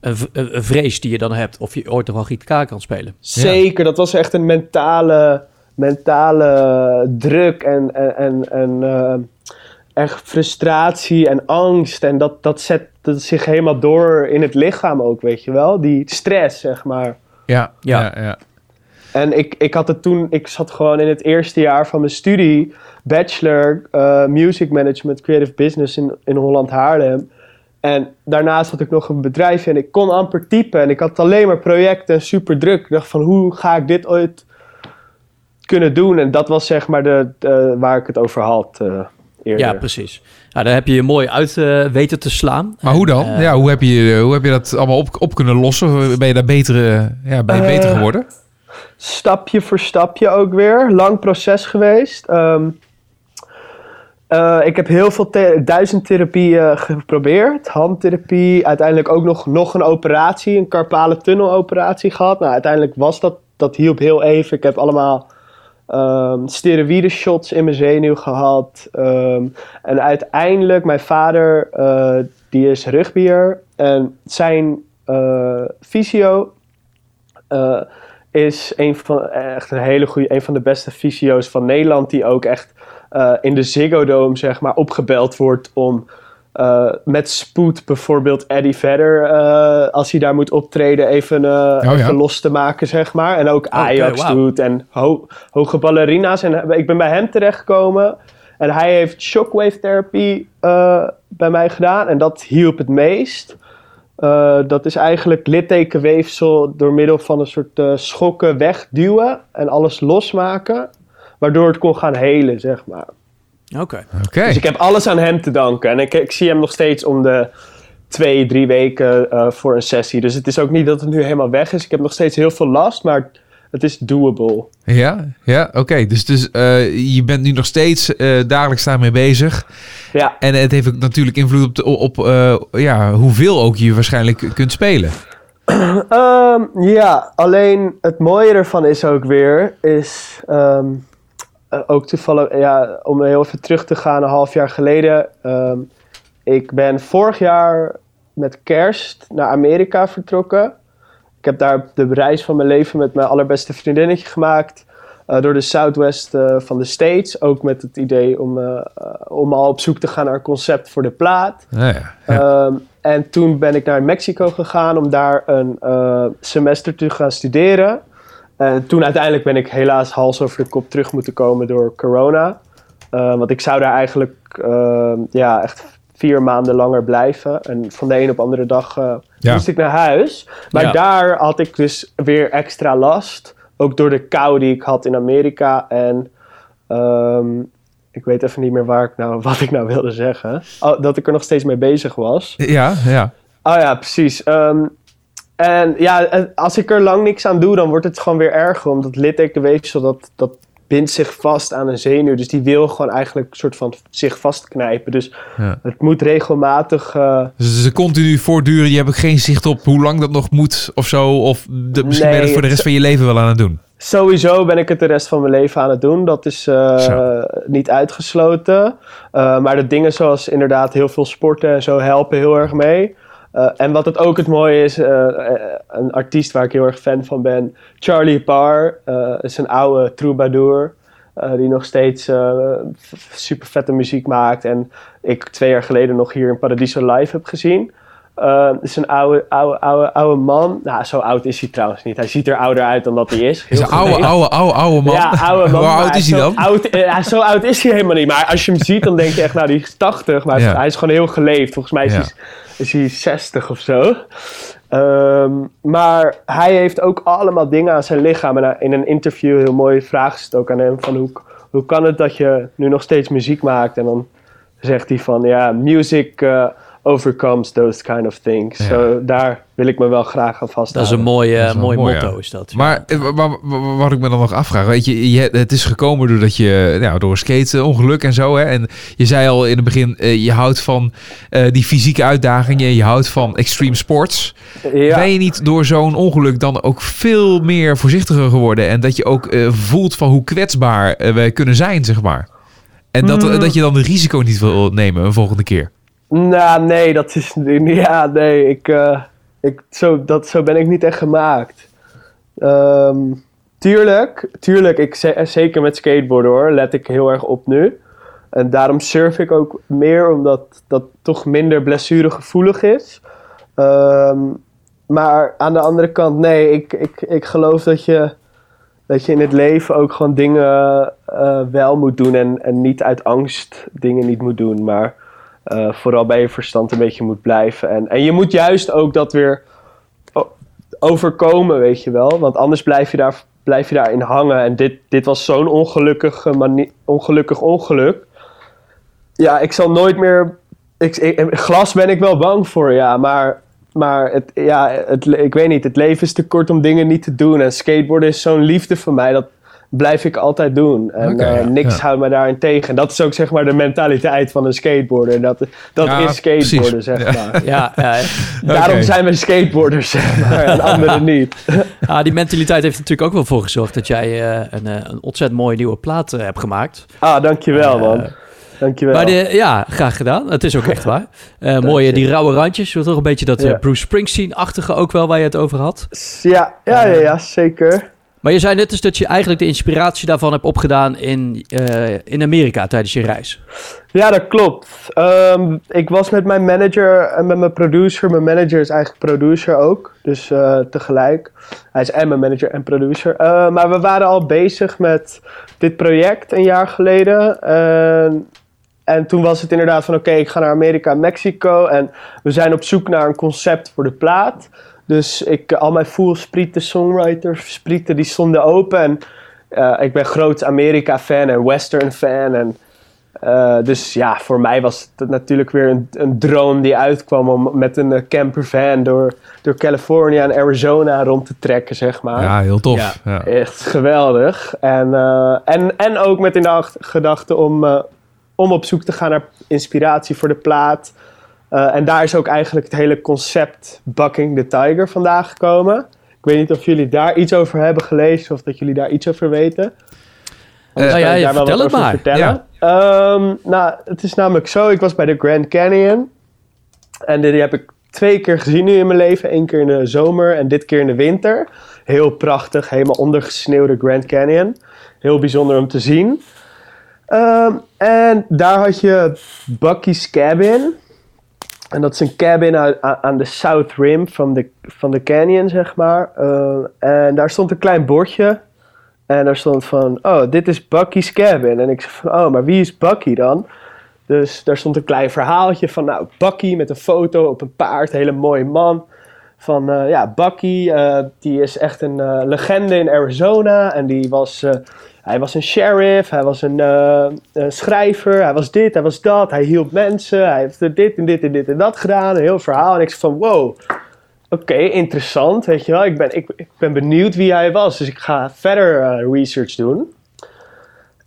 een, v- een vrees die je dan hebt. Of je ooit nog wel gitaar kan spelen. Zeker, ja. Dat was echt een mentale, mentale druk en, en, en, en uh, echt frustratie en angst. En dat, dat zet dat zich helemaal door in het lichaam ook, weet je wel. Die stress, zeg maar. Ja, ja, ja. ja. En ik, ik had het toen, ik zat gewoon in het eerste jaar van mijn studie, bachelor uh, music management, creative business in, in Holland Haarlem. En daarnaast had ik nog een bedrijf en ik kon amper typen en ik had alleen maar projecten en super druk. Ik dacht van hoe ga ik dit ooit kunnen doen? En dat was zeg maar de, de, waar ik het over had uh, eerder. Ja, precies. Nou, daar heb je je mooi uit uh, weten te slaan. Maar hoe dan? Uh, ja, hoe, heb je, hoe heb je dat allemaal op, op kunnen lossen? Ben je daar beter, uh, ja, ben je uh, beter geworden? Stapje voor stapje ook weer. Lang proces geweest. Um, uh, ik heb heel veel the- duizend therapieën geprobeerd. Handtherapie. Uiteindelijk ook nog, nog een operatie. Een carpale tunneloperatie gehad. Nou, uiteindelijk was dat... Dat hielp heel even. Ik heb allemaal um, steroïde shots in mijn zenuw gehad. Um, en uiteindelijk... Mijn vader... Uh, die is rugbier. En zijn uh, fysio... Uh, is een van, echt een hele goede, een van de beste fysio's van Nederland... die ook echt uh, in de Ziggo Dome zeg maar, opgebeld wordt om uh, met spoed... bijvoorbeeld Eddie Vedder, uh, als hij daar moet optreden... even, uh, oh, even ja. los te maken, zeg maar. En ook Ajax okay, wow. doet en ho- hoge ballerina's. En ik ben bij hem terechtgekomen en hij heeft shockwave therapie uh, bij mij gedaan... en dat hielp het meest... Uh, dat is eigenlijk littekenweefsel door middel van een soort uh, schokken wegduwen en alles losmaken, waardoor het kon gaan helen, zeg maar. Oké. Okay. Okay. Dus ik heb alles aan hem te danken en ik, ik zie hem nog steeds om de twee, drie weken uh, voor een sessie. Dus het is ook niet dat het nu helemaal weg is. Ik heb nog steeds heel veel last, maar het is doable. Ja, ja oké. Okay. Dus, dus uh, je bent nu nog steeds uh, dagelijks daarmee bezig. Ja. En het heeft natuurlijk invloed op, de, op uh, ja, hoeveel ook je waarschijnlijk kunt spelen. um, ja, alleen het mooie ervan is ook weer... is um, ook toevallig... Ja, om heel even terug te gaan, een half jaar geleden. Um, ik ben vorig jaar met kerst naar Amerika vertrokken... Ik heb daar de reis van mijn leven met mijn allerbeste vriendinnetje gemaakt. Uh, door de Southwest uh, van de States. Ook met het idee om, uh, om al op zoek te gaan naar een concept voor de plaat. Ja, ja. Um, en toen ben ik naar Mexico gegaan om daar een uh, semester te gaan studeren. En toen uiteindelijk ben ik helaas hals over de kop terug moeten komen door corona. Uh, want ik zou daar eigenlijk uh, ja, echt... vier maanden langer blijven. En van de een op de andere dag uh, ja. moest ik naar huis. Maar ja. daar had ik dus weer extra last. Ook door de kou die ik had in Amerika. En um, ik weet even niet meer waar ik nou, wat ik nou wilde zeggen. Oh, dat ik er nog steeds mee bezig was. Ja, ja. Oh ja, precies. Um, en ja, als ik er lang niks aan doe, dan wordt het gewoon weer erger. Omdat littekenweefsel, dat, dat bindt zich vast aan een zenuw. Dus die wil gewoon eigenlijk een soort van zich vastknijpen. Dus ja. het moet regelmatig... Uh... Dus ze continu voortduren. Je hebt ook geen zicht op hoe lang dat nog moet of zo. Of de, misschien nee, ben je het voor de rest z- van je leven wel aan het doen. Sowieso ben ik het de rest van mijn leven aan het doen. Dat is uh, niet uitgesloten. Uh, maar de dingen zoals inderdaad heel veel sporten en zo helpen heel erg mee. Uh, en wat het ook het mooie is, uh, een artiest waar ik heel erg fan van ben, Charlie Parr, uh, is een oude troubadour. Uh, die nog steeds uh, super vette muziek maakt. En ik twee jaar geleden nog hier in Paradiso live heb gezien. Het uh, is een oude, oude, oude, oude man. Nou, zo oud is hij trouwens niet. Hij ziet er ouder uit dan dat hij is. Heel is een oude, oude, oude, oude man. Ja, oude man. Hoe oud is hij dan? Oud, uh, zo oud is hij helemaal niet. Maar als je hem ziet, dan denk je echt, nou, die is tachtig. Maar ja. Hij is gewoon heel geleefd. Volgens mij is, ja. is hij zestig of zo. Um, maar hij heeft ook allemaal dingen aan zijn lichaam. En in een interview, heel mooie vraag is het ook aan hem. Van hoe, hoe kan het dat je nu nog steeds muziek maakt? En dan zegt hij van, ja, music... Uh, overcomes those kind of things. Ja. So, daar wil ik me wel graag aan vasthouden. Dat is een mooie, dat is mooi mooi motto, ja. is dat. Maar, maar wat ik me dan nog afvraag, weet je, je het is gekomen doordat je, nou, door skateongeluk en zo, hè. En je zei al in het begin, uh, je houdt van uh, die fysieke uitdagingen, je houdt van extreme sports. Ja. Ben je niet door zo'n ongeluk dan ook veel meer voorzichtiger geworden en dat je ook uh, voelt van hoe kwetsbaar uh, wij kunnen zijn, zeg maar. En dat, mm. dat je dan het risico niet wil nemen een volgende keer. Nou, nee, dat is... Ja, nee, ik... Uh, ik zo, dat, zo ben ik niet echt gemaakt. Um, tuurlijk, tuurlijk, ik, zeker met skateboarden hoor, let ik heel erg op nu. En daarom surf ik ook meer, omdat dat toch minder blessuregevoelig is. Um, maar aan de andere kant, nee, ik, ik, ik geloof dat je... Dat je in het leven ook gewoon dingen uh, wel moet doen en, en niet uit angst dingen niet moet doen, maar... Uh, vooral bij je verstand een beetje moet blijven. En, en je moet juist ook dat weer overkomen, weet je wel. Want anders blijf je, daar, blijf je daarin hangen. En dit, dit was zo'n ongelukkige manie, ongelukkig ongeluk. Ja, ik zal nooit meer... Ik, ik, glas ben ik wel bang voor, ja. Maar, maar het, ja, het, ik weet niet, het leven is te kort om dingen niet te doen. En skateboarden is zo'n liefde van mij... dat blijf ik altijd doen. En okay, uh, niks ja. houdt me daarin tegen. Dat is ook zeg maar de mentaliteit van een skateboarder. Dat, dat ja, is skateboarden, precies. zeg ja. maar. Ja, ja, ja. Daarom okay. zijn we skateboarders, zeg maar. En anderen niet. Ah, die mentaliteit heeft natuurlijk ook wel voor gezorgd... dat jij uh, een, een ontzettend mooie nieuwe plaat uh, hebt gemaakt. Ah, dankjewel uh, man. Dankjewel. Maar de, ja, graag gedaan. Het is ook echt waar. Uh, mooie, die rauwe randjes. Toch een beetje dat ja. uh, Bruce Springsteen-achtige ook wel... waar je het over had. Ja, ja, ja, ja zeker. Maar je zei net dus dat je eigenlijk de inspiratie daarvan hebt opgedaan in, uh, in Amerika tijdens je reis. Ja, dat klopt. Um, ik was met mijn manager en met mijn producer. Mijn manager is eigenlijk producer ook, dus uh, tegelijk. Hij is en mijn manager en producer. Uh, maar we waren al bezig met dit project een jaar geleden. Uh, en toen was het inderdaad van oké, okay, ik ga naar Amerika en Mexico. En we zijn op zoek naar een concept voor de plaat. Dus ik, al mijn voelsprieten, songwriters, sprieten, die stonden open. En, uh, ik ben groot Amerika-fan en Western-fan. En, uh, dus ja, voor mij was het natuurlijk weer een, een droom die uitkwam... om met een campervan door, door California en Arizona rond te trekken, zeg maar. Ja, heel tof. Ja, ja. Echt geweldig. En, uh, en, en ook met in de gedachte om, uh, om op zoek te gaan naar inspiratie voor de plaat... Uh, en daar is ook eigenlijk het hele concept Bucking the Tiger vandaan gekomen. Ik weet niet of jullie daar iets over hebben gelezen of dat jullie daar iets over weten. Uh, nou ja, ja, vertel het maar. Ja. Um, nou, het is namelijk zo, ik was bij de Grand Canyon. En die heb ik twee keer gezien nu in mijn leven. Eén keer in de zomer en dit keer in de winter. Heel prachtig, helemaal ondergesneeuwde Grand Canyon. Heel bijzonder om te zien. Um, en daar had je Bucky's Cabin... En dat is een cabin aan de South Rim van de, van de canyon, zeg maar. Uh, en daar stond een klein bordje. En daar stond van, oh, dit is Bucky's Cabin. En ik zei van, oh, maar wie is Bucky dan? Dus daar stond een klein verhaaltje van, nou, Bucky met een foto op een paard. Hele mooie man. Van, uh, ja, Bucky, uh, die is echt een uh, legende in Arizona. En die was, uh, hij was een sheriff, hij was een, uh, een schrijver, hij was dit, hij was dat. Hij hielp mensen, hij heeft dit en dit en dit en dat gedaan. Een heel verhaal. En ik zei van, wow, oké, okay, interessant, weet je wel. Ik ben, ik, ik ben benieuwd wie hij was, dus ik ga verder uh, research doen.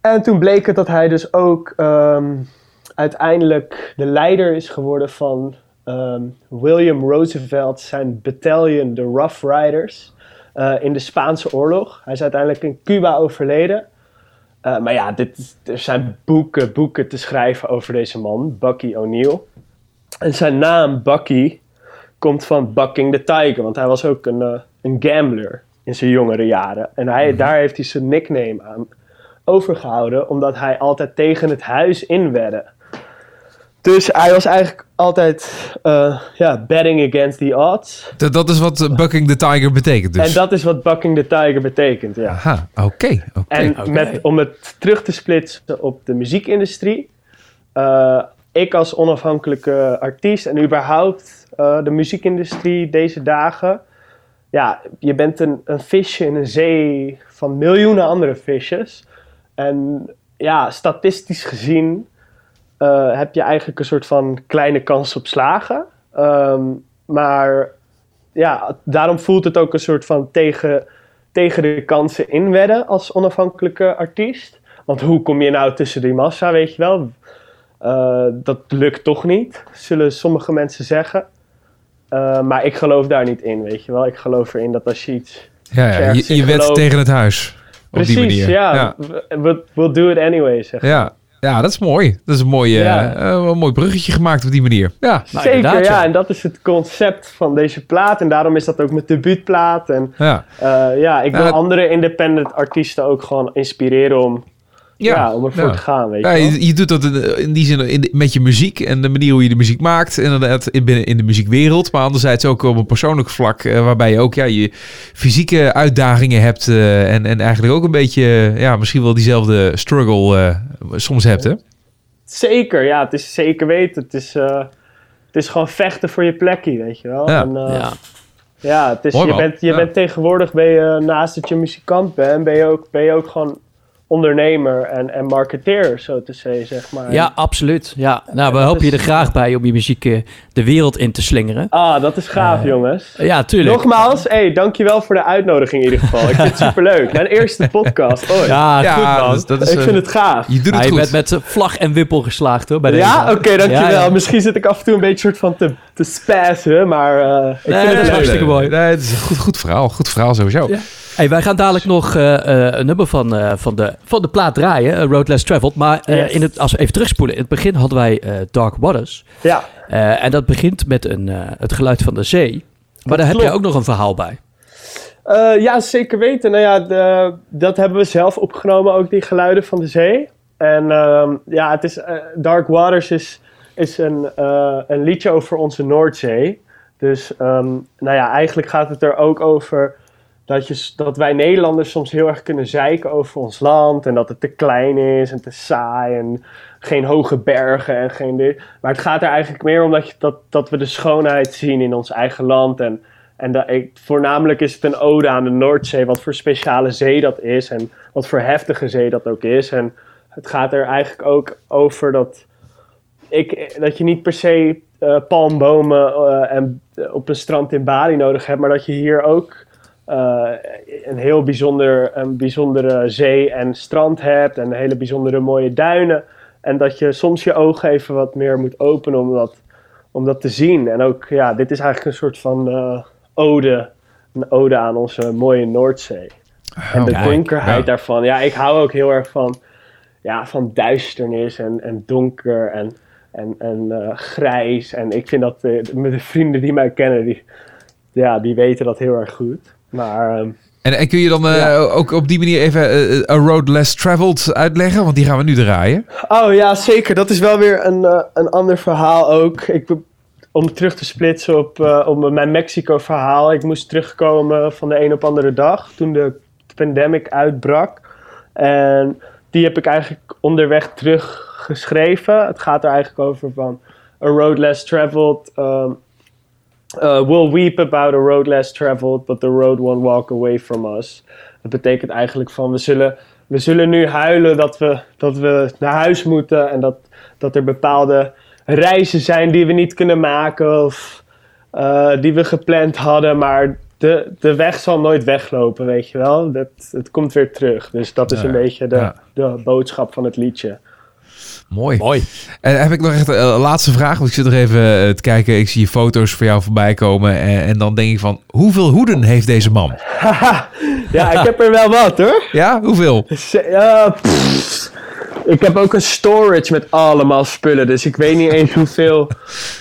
En toen bleek het dat hij dus ook um, uiteindelijk de leider is geworden van... Um, William Roosevelt, zijn battalion, de Rough Riders, uh, in de Spaanse oorlog. Hij is uiteindelijk in Cuba overleden. Uh, maar ja, dit, er zijn boeken, boeken te schrijven over deze man, Bucky O'Neill. En zijn naam, Bucky, komt van Bucking the Tiger, want hij was ook een, uh, een gambler in zijn jongere jaren. En hij, mm-hmm. daar heeft hij zijn nickname aan overgehouden, omdat hij altijd tegen het huis inwedde. Dus hij was eigenlijk altijd uh, ja, betting against the odds. Dat, dat is wat Bucking the Tiger betekent dus? En dat is wat Bucking the Tiger betekent, ja. Aha, oké. Okay, okay, en okay. Met, om het terug te splitsen op de muziekindustrie. Uh, ik als onafhankelijke artiest en überhaupt uh, de muziekindustrie deze dagen. Ja, je bent een, een visje in een zee van miljoenen andere visjes. En ja, statistisch gezien... Uh, heb je eigenlijk een soort van kleine kans op slagen. Um, maar ja, daarom voelt het ook een soort van tegen, tegen de kansen inwedden als onafhankelijke artiest. Want hoe kom je nou tussen die massa, weet je wel? Uh, dat lukt toch niet, zullen sommige mensen zeggen. Uh, maar ik geloof daar niet in, weet je wel. Ik geloof erin dat als je iets... Ja, ja je, je wedt tegen het huis. Precies, op die manier. Ja. ja. We'll, we'll do it anyway, zeg ja. Maar. Ja, dat is mooi. Dat is een, mooie, ja. uh, een mooi bruggetje gemaakt op die manier. Ja, nou, zeker, ja. En dat is het concept van deze plaat. En daarom is dat ook mijn debuutplaat. En ja, uh, ja ik wil ja, andere independent artiesten ook gewoon inspireren om, ja. Ja, om ervoor ja. te gaan. Weet ja, je, je doet dat in, in die zin in de, met je muziek en de manier hoe je de muziek maakt. Inderdaad, binnen in de muziekwereld. Maar anderzijds ook op een persoonlijk vlak. Uh, waarbij je ook ja, je fysieke uitdagingen hebt. Uh, en, en eigenlijk ook een beetje, ja, misschien wel diezelfde struggle... Uh, soms hebt, hè? Zeker, ja. Het is zeker weten. Het is, uh, het is gewoon vechten voor je plekje, weet je wel. Ja, en, uh, ja. ja het is, Mooi, je, bent, je ja. bent tegenwoordig, ben je, naast dat je muzikant bent, ben je ook, ben je ook gewoon ondernemer en, en marketeer, zo te zeggen, zeg maar. Ja, absoluut. Ja. Nou, we helpen je er graag bij om je muziek uh, de wereld in te slingeren. Ah, dat is gaaf, uh, jongens. Ja, tuurlijk. Nogmaals, hey, dankjewel voor de uitnodiging in ieder geval. Ik vind het superleuk. Mijn eerste podcast ooit. Ja, ja, goed man. Dat, dat is, ik vind uh, het gaaf. Je doet het ah, je goed. Je bent met vlag en wimpel geslaagd, hoor. Bij ja? Oké, okay, dankjewel. Ja, ja. Misschien zit ik af en toe een beetje soort van te, te spassen, maar uh, ik nee, vind nee, het leuk. Hartstikke mooi. Nee, het is een goed, goed verhaal. Goed verhaal sowieso. Ja. Hey, wij gaan dadelijk nog uh, uh, een nummer van, uh, van, de, van de plaat draaien, uh, Road Less Traveled. Maar uh, yes. in het, als we even terugspoelen, in het begin hadden wij uh, Dark Waters. Ja. Uh, en dat begint met een, uh, het geluid van de zee. Maar dat daar klopt. Heb jij ook nog een verhaal bij. Uh, ja, zeker weten. Nou ja, de, dat hebben we zelf opgenomen, ook die geluiden van de zee. En uh, ja, het is, uh, Dark Waters is, is een, uh, een liedje over onze Noordzee. Dus um, nou ja, eigenlijk gaat het er ook over... Dat, je, dat wij Nederlanders soms heel erg kunnen zeiken over ons land. En dat het te klein is en te saai. En geen hoge bergen en geen dit. Maar het gaat er eigenlijk meer om dat, je, dat, dat we de schoonheid zien in ons eigen land. En, en dat ik, voornamelijk is het een ode aan de Noordzee. Wat voor speciale zee dat is. En wat voor heftige zee dat ook is. En het gaat er eigenlijk ook over dat, ik, dat je niet per se uh, palmbomen uh, en, uh, op een strand in Bali nodig hebt. Maar dat je hier ook... Uh, een heel bijzonder, een bijzondere zee en strand hebt en hele bijzondere mooie duinen. En dat je soms je ogen even wat meer moet openen om dat, om dat te zien. En ook, ja, dit is eigenlijk een soort van uh, ode, een ode aan onze mooie Noordzee. Oh, en de ja, donkerheid ja. daarvan. Ja, ik hou ook heel erg van, ja, van duisternis en, en donker en, en, en uh, grijs. En ik vind dat, uh, de vrienden die mij kennen, die, ja, die weten dat heel erg goed. Maar, um, en, en kun je dan uh, ja. ook op die manier even uh, A Road Less Traveled uitleggen? Want die gaan we nu draaien. Oh ja, zeker. Dat is wel weer een, uh, een ander verhaal ook. Ik, om terug te splitsen op, uh, op mijn Mexico verhaal. Ik moest terugkomen van de een op andere dag toen de pandemic uitbrak. En die heb ik eigenlijk onderweg terug geschreven. Het gaat er eigenlijk over van A Road Less Traveled... Um, Uh, we'll weep about a road less traveled, but the road won't walk away from us. Dat betekent eigenlijk van, we zullen, we zullen nu huilen dat we, dat we naar huis moeten. En dat, dat er bepaalde reizen zijn die we niet kunnen maken of uh, die we gepland hadden. Maar de, de weg zal nooit weglopen, weet je wel. Dat, het komt weer terug. Dus dat is een ja, beetje de, ja. de boodschap van het liedje. Mooi. Mooi. En heb ik nog echt een laatste vraag. Want ik zit nog even te kijken. Ik zie foto's van jou voorbij komen. En, en dan denk ik van, hoeveel hoeden heeft deze man? Ja, ik heb er wel wat hoor. Ja, hoeveel? Uh, ik heb ook een storage met allemaal spullen. Dus ik weet niet eens hoeveel.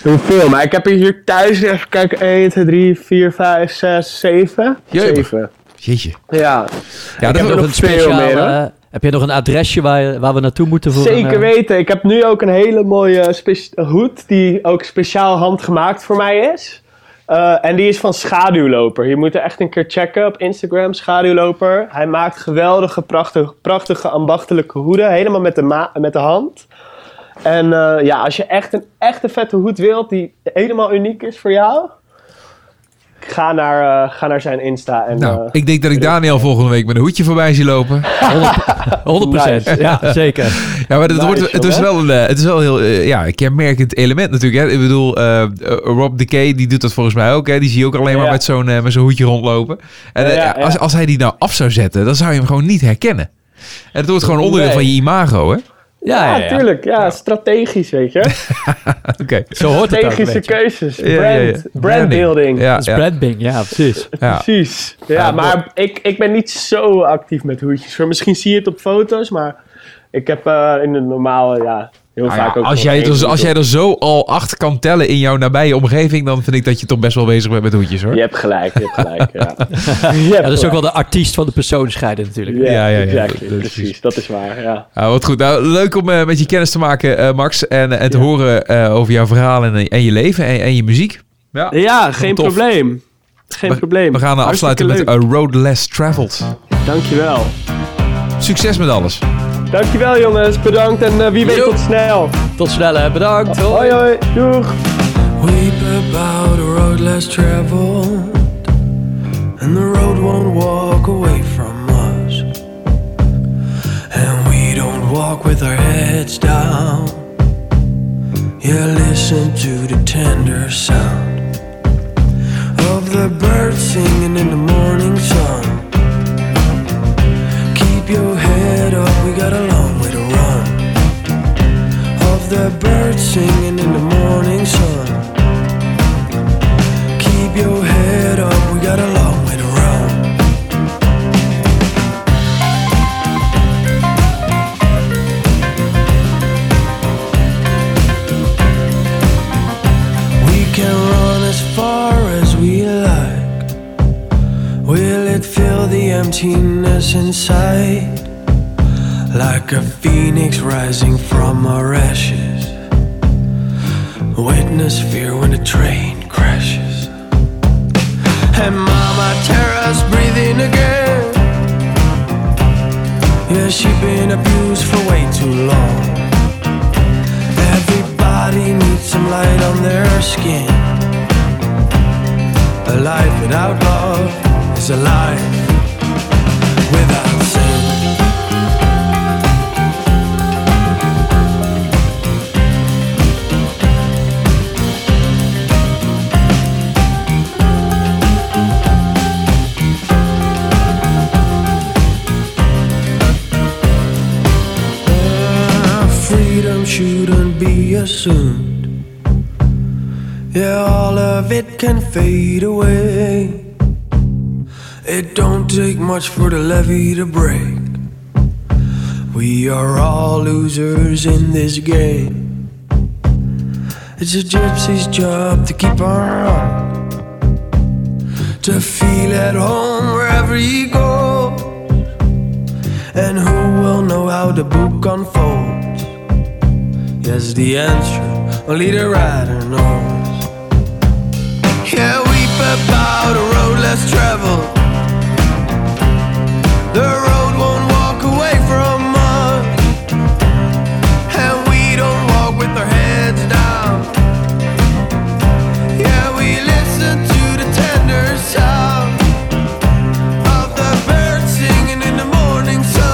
hoeveel. Maar ik heb hier thuis, even kijken, één, twee, drie, vier, vijf, zes, zeven. Jeetje. Jeetje. Ja, ja ik dat heb nog een speciaal... Meer, Heb jij nog een adresje waar, waar we naartoe moeten voor? Zeker een, uh... weten. Ik heb nu ook een hele mooie spe- hoed die ook speciaal handgemaakt voor mij is. Uh, en die is van Schaduwloper. Je moet er echt een keer checken op Instagram, Schaduwloper. Hij maakt geweldige, prachtige, prachtige ambachtelijke hoeden. Helemaal met de, ma- met de hand. En uh, ja, als je echt een echte vette hoed wilt die helemaal uniek is voor jou... Ga naar, uh, ga naar zijn Insta. En, nou, uh, ik denk dat ik Daniel volgende week met een hoedje voorbij zie lopen. honderd procent Nice. Ja, zeker. Ja, maar het, nice, wordt, het, is wel een, het is wel een heel uh, ja, kenmerkend element natuurlijk. Hè? Ik bedoel, uh, Rob Decay die doet dat volgens mij ook. Hè? Die zie je ook alleen ja, maar ja. met zo'n, uh, met zo'n hoedje rondlopen. En ja, ja, ja. Als, als hij die nou af zou zetten, dan zou je hem gewoon niet herkennen. En het wordt gewoon onderdeel nee. van je imago, hè? Ja, ja, ja, ja, tuurlijk. Ja, ja, strategisch, weet je. Okay. Zo hoort strategische het keuzes. Brand, ja, ja, ja. Brandbuilding. Ja, ja. Branding, ja, precies. Ja. Precies. Ja, ja, maar ik, ik ben niet zo actief met hoedjes. Misschien zie je het op foto's, maar ik heb uh, in de normale, ja, heel ah, vaak ja, ook... Als jij, er, als jij er zo al acht kan tellen in jouw nabije omgeving, dan vind ik dat je toch best wel bezig bent met hoedjes, hoor. Je hebt gelijk, je hebt gelijk, ja. je hebt ja, dat gelijk. Is ook wel de artiest van de persoon scheiden natuurlijk. Yeah, ja, ja, ja, exactly, ja, precies. precies. Dat is waar, ja. Ah, wat goed. Nou, leuk om uh, met je kennis te maken, uh, Max, en, en te ja. horen uh, over jouw verhaal en, en je leven en, en je muziek. Ja, ja, geen tof. probleem. Geen we, probleem. We gaan uh, afsluiten leuk. met A Road Less Traveled. Dankjewel. Succes met alles. Dankjewel jongens, bedankt en uh, wie weet tot snel. Tot snel hè, bedankt. Oh, hoi hoi, doeg. Weep about a road less traveled, and the road won't walk away from us, and we don't walk with our heads down. Yeah, listen to the tender sound of the birds singing in the morning sun. Your head up, we got a long way to run. Of the birds singing in the morning sun. Keep your head up, we got a long way to run. We can run as far as we like. Will it fill the emptiness inside? Like a phoenix rising from our ashes, witness fear when a train crashes. And Mama Terra's breathing again. Yeah, she's been abused for way too long. Everybody needs some light on their skin. A life without love is a life without sin. Shouldn't be assumed. Yeah, all of it can fade away. It don't take much for the levee to break. We are all losers in this game. It's a gypsy's job to keep on running, to feel at home wherever he goes. And who will know how the book unfolds? Yes, the answer only the rider knows. Yeah, weep about a road less traveled. The road won't walk away from us, and we don't walk with our heads down. Yeah, we listen to the tender sound of the birds singing in the morning sun.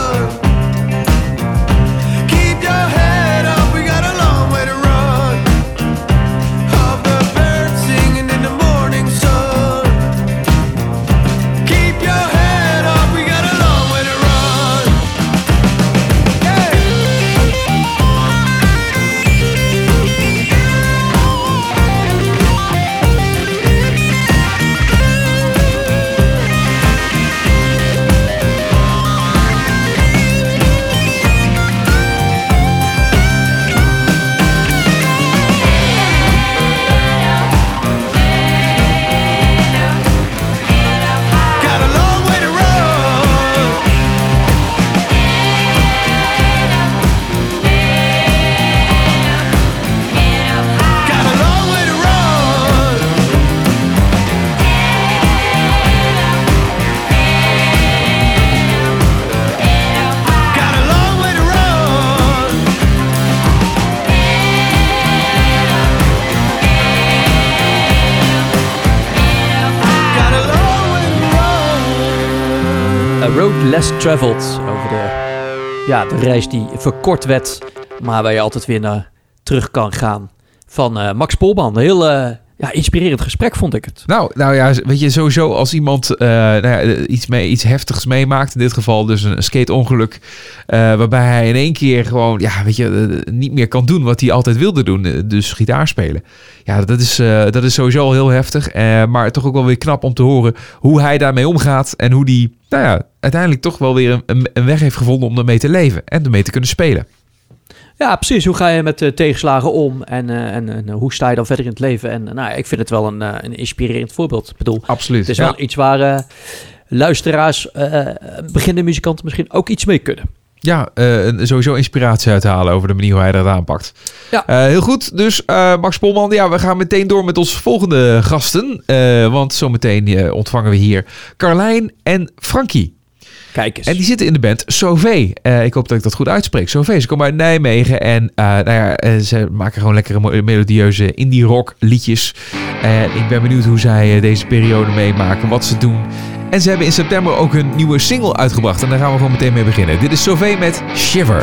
Road Less Traveled. Over de, ja, de reis die verkort werd, maar waar je altijd weer naar terug kan gaan. Van uh, Max Polman. Heel uh, ja, inspirerend gesprek vond ik het. Nou, nou ja, weet je, sowieso als iemand uh, nou ja, iets, mee, iets heftigs meemaakt. In dit geval dus een skateongeluk. Uh, waarbij hij in één keer gewoon, ja, weet je, uh, niet meer kan doen wat hij altijd wilde doen. Uh, dus gitaar spelen. Ja, dat is, uh, dat is sowieso al heel heftig. Uh, maar toch ook wel weer knap om te horen hoe hij daarmee omgaat. En hoe die, nou ja, uiteindelijk toch wel weer een, een weg heeft gevonden om ermee te leven. En ermee te kunnen spelen. Ja, precies. Hoe ga je met uh, tegenslagen om? En, uh, en uh, hoe sta je dan verder in het leven? En uh, nou, ik vind het wel een, uh, een inspirerend voorbeeld. Ik bedoel, absoluut, het is ja. wel iets waar uh, luisteraars, uh, beginnende muzikanten misschien ook iets mee kunnen. Ja, uh, sowieso inspiratie uithalen over de manier hoe hij dat aanpakt. Ja. Uh, heel goed, dus uh, Max Polman, ja, we gaan meteen door met onze volgende gasten. Uh, want zometeen uh, ontvangen we hier Carlijn en Frankie. Kijk eens. En die zitten in de band Sauvé. Uh, ik hoop dat ik dat goed uitspreek. Sauvé, ze komen uit Nijmegen en uh, nou ja, uh, ze maken gewoon lekkere melodieuze indie rock liedjes. En uh, ik ben benieuwd hoe zij uh, deze periode meemaken, wat ze doen. En ze hebben in september ook hun nieuwe single uitgebracht. En daar gaan we gewoon meteen mee beginnen. Dit is Sauvé met Shiver.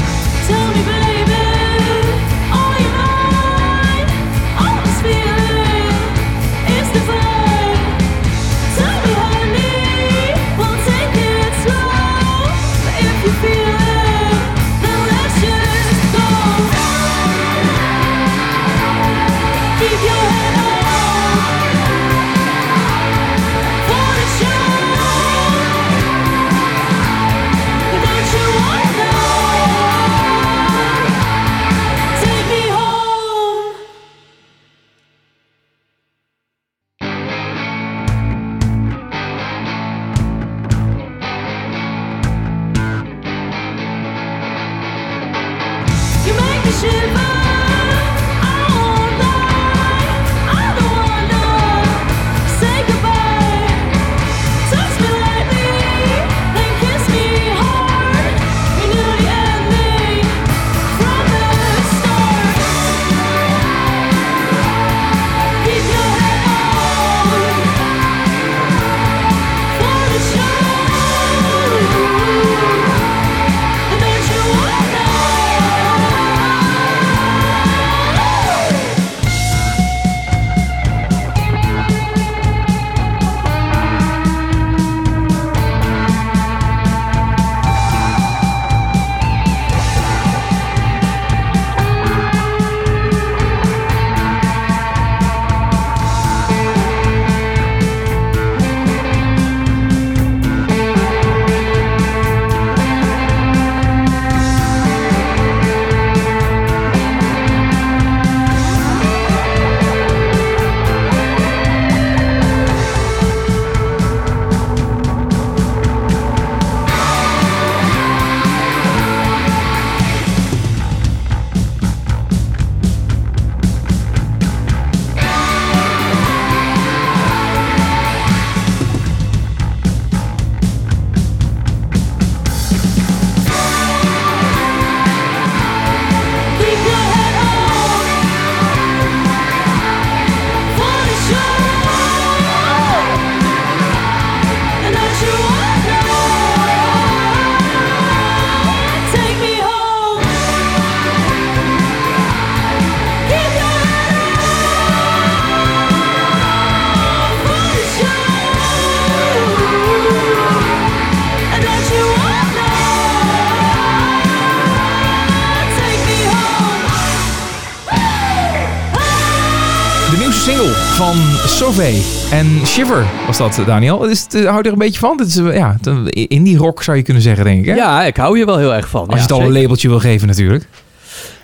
Van Sauvé en Shiver was dat, Daniel. Het is, het, hou er een beetje van. Het is, ja, indie rock zou je kunnen zeggen, denk ik. Hè? Ja, ik hou hier wel heel erg van. Als ja, je het al zeker. Een labeltje wil geven natuurlijk.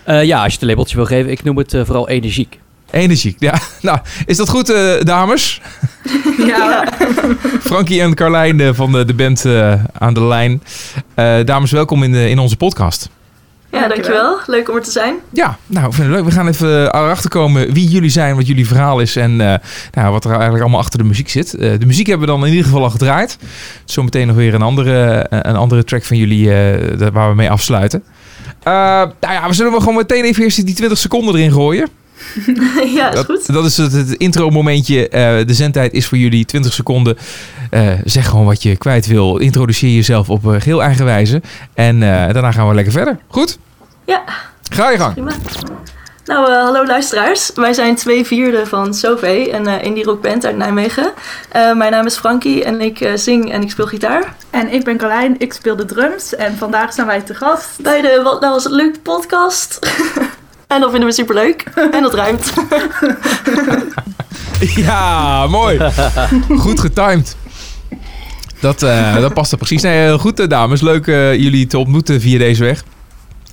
Uh, ja, als je het een labeltje wil geven. Ik noem het uh, vooral energiek. Energiek, ja. Nou, is dat goed, uh, dames? Ja. Frankie en Carlijn uh, van de, de band uh, aan de lijn. Uh, dames, welkom in, de, in onze podcast. Ja, dankjewel. Leuk om er te zijn. Ja, nou, ik vind het leuk. We gaan even erachter komen wie jullie zijn, wat jullie verhaal is en uh, nou, wat er eigenlijk allemaal achter de muziek zit. Uh, de muziek hebben we dan in ieder geval al gedraaid. Zometeen nog weer een andere, een andere track van jullie uh, waar we mee afsluiten. Uh, nou ja, we zullen we gewoon meteen even eerst die twintig seconden erin gooien. Ja, is goed. Dat, dat is het, het intro momentje. Uh, de zendtijd is voor jullie twintig seconden. Uh, zeg gewoon wat je kwijt wil. Introduceer jezelf op uh, heel eigen wijze. En uh, daarna gaan we lekker verder. Goed? Ja. Ga je gang. Prima. Nou, uh, hallo luisteraars. Wij zijn twee vierden van Sauvé, een uh, indie rockband uit Nijmegen. Uh, mijn naam is Frankie en ik uh, zing en ik speel gitaar. En ik ben Carlijn, ik speel de drums. En vandaag zijn wij te gast bij de Wat Nou Was Het Leuk podcast. En dat vinden we superleuk. En dat ruimt. Ja, mooi. Goed getimed. Dat, uh, dat past er precies. Nee, heel goed, dames. Leuk uh, jullie te ontmoeten via deze weg.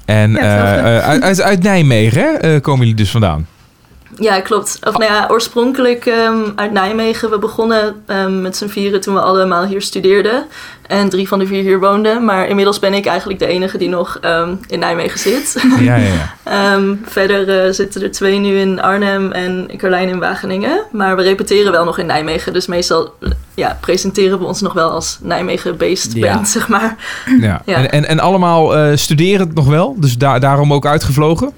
En ja, uh, uit, uit, uit Nijmegen hè? Uh, komen jullie dus vandaan? Ja, klopt. Of nou ja, oorspronkelijk um, uit Nijmegen. We begonnen um, met z'n vieren toen we allemaal hier studeerden. En drie van de vier hier woonden. Maar inmiddels ben ik eigenlijk de enige die nog um, in Nijmegen zit. Ja, ja, ja. um, verder uh, zitten er twee nu in Arnhem en Carlijn in Wageningen. Maar we repeteren wel nog in Nijmegen. Dus meestal ja, presenteren we ons nog wel als Nijmegen-based ja. band, zeg maar. Ja. Ja. En, en, en allemaal uh, studeren nog wel? Dus da- daarom ook uitgevlogen?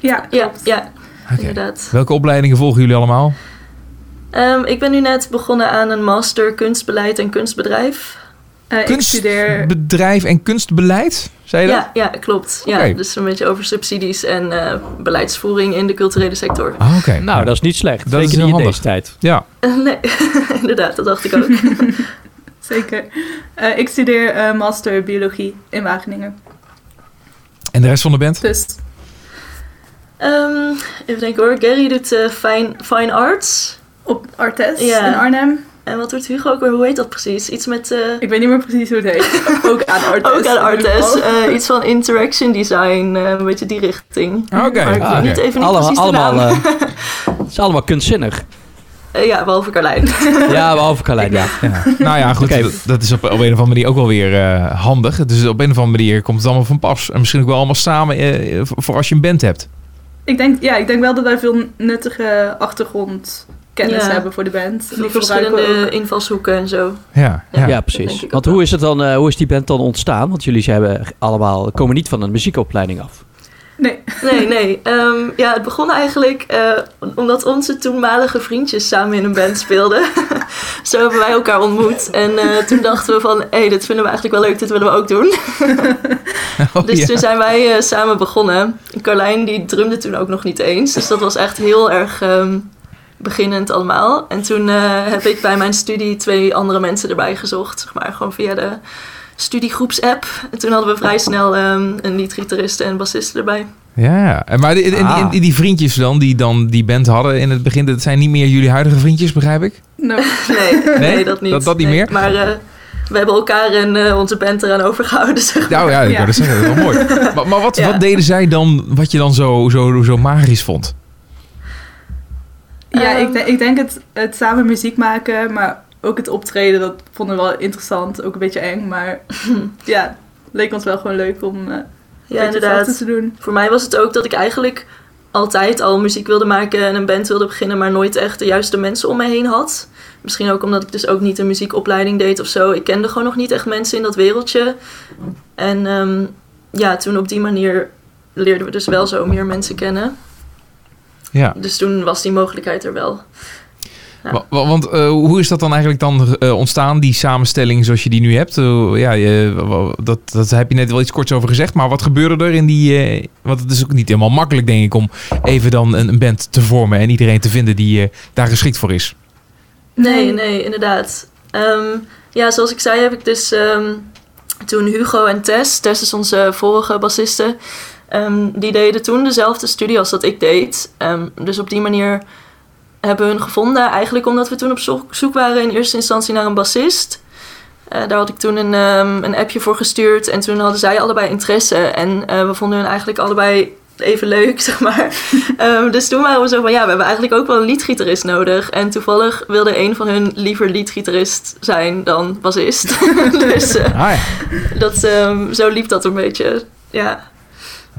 Ja, ja, ja. Okay. Welke opleidingen volgen jullie allemaal? Um, ik ben nu net begonnen aan een master kunstbeleid en kunstbedrijf. Uh, kunstbedrijf en kunstbeleid? Zei je dat? Ja, ja klopt. Okay. Ja, dus een beetje over subsidies en uh, beleidsvoering in de culturele sector. Ah, oké. Okay. Nou, ja. Dat is niet slecht. Dat Zeker is niet in handig. Deze tijd. Ja. Uh, nee, inderdaad. Dat dacht ik ook. Zeker. Uh, ik studeer uh, master biologie in Wageningen. En de rest van de band? Dus... Um, even denken hoor. Gary doet uh, fine, fine Arts. Op Artes yeah. in Arnhem. En wat doet Hugo ook weer? Hoe heet dat precies? Iets met... Uh... Ik weet niet meer precies hoe het heet. Ook aan Artes. Ook aan Artes. Uh, iets van interaction design. Uh, een beetje die richting. Oké. Okay. Ah, okay. Niet even niet Alle, precies allemaal, de naam. Uh, het is allemaal kunstzinnig. Uh, ja, behalve Carlijn. Ja, behalve Carlijn, ja. ja. Nou ja, goed. Okay. Dat, dat is op, op een of andere manier ook wel weer uh, handig. Dus op een of andere manier komt het allemaal van pas. En misschien ook wel allemaal samen uh, voor als je een band hebt. Ik denk, ja, ik denk wel dat wij veel nuttige achtergrondkennis ja. hebben voor de band. Die verschillende invalshoeken en zo. Ja, ja. ja precies. Want hoe is, het dan, uh, hoe is die band dan ontstaan? Want jullie hebben allemaal, komen niet van een muziekopleiding af. Nee. Nee, nee. Um, ja, het begon eigenlijk uh, omdat onze toenmalige vriendjes samen in een band speelden. Zo hebben wij elkaar ontmoet. En uh, toen dachten we van, hé, hey, dit vinden we eigenlijk wel leuk, dit willen we ook doen. Oh, dus ja. toen zijn wij uh, samen begonnen. Carlijn, die drumde toen ook nog niet eens. Dus dat was echt heel erg um, beginnend allemaal. En toen uh, heb ik bij mijn studie twee andere mensen erbij gezocht. Zeg maar, gewoon via de... studiegroeps-app. En toen hadden we vrij snel um, een lead-gitarist en bassist erbij. Ja, maar die, ah. die, die vriendjes dan, die dan die band hadden in het begin, dat zijn niet meer jullie huidige vriendjes, begrijp ik? No. nee, nee, nee, dat niet. Dat, dat niet nee. meer? Maar uh, we hebben elkaar en uh, onze band eraan overgehouden, zeg maar. Nou ja, ik ja. wou dat zeggen, dat is wel mooi. Maar, maar wat, ja. wat deden zij dan, wat je dan zo, zo, zo magisch vond? Ja, um, ik, de, ik denk het, het samen muziek maken, maar... Ook het optreden, dat vonden we wel interessant. Ook een beetje eng, maar ja, leek ons wel gewoon leuk om uh, ja, inderdaad te doen. Voor mij was het ook dat ik eigenlijk altijd al muziek wilde maken en een band wilde beginnen, maar nooit echt de juiste mensen om me heen had. Misschien ook omdat ik dus ook niet een muziekopleiding deed of zo. Ik kende gewoon nog niet echt mensen in dat wereldje. En um, ja, toen op die manier leerden we dus wel zo meer mensen kennen. Ja. Dus toen was die mogelijkheid er wel. Ja. Want uh, hoe is dat dan eigenlijk dan uh, ontstaan, die samenstelling zoals je die nu hebt? Uh, ja, uh, dat, dat heb je net wel iets korts over gezegd. Maar wat gebeurde er in die... Uh, want het is ook niet helemaal makkelijk, denk ik, om even dan een band te vormen en iedereen te vinden die uh, daar geschikt voor is. Nee, nee, inderdaad. Um, ja, zoals ik zei heb ik dus um, toen Hugo en Tess... Tess is onze vorige bassiste. Um, die deden toen dezelfde studie als dat ik deed. Um, dus op die manier... hebben hun gevonden. Eigenlijk omdat we toen op zoek waren in eerste instantie naar een bassist. Uh, daar had ik toen een, um, een appje voor gestuurd. En toen hadden zij allebei interesse. En uh, we vonden hun eigenlijk allebei even leuk, zeg maar. um, dus toen waren we zo van, ja, we hebben eigenlijk ook wel een leadgitarist nodig. En toevallig wilde een van hun liever leadgitarist zijn dan bassist. dus uh, ah, ja. dat, um, zo liep dat een beetje, ja.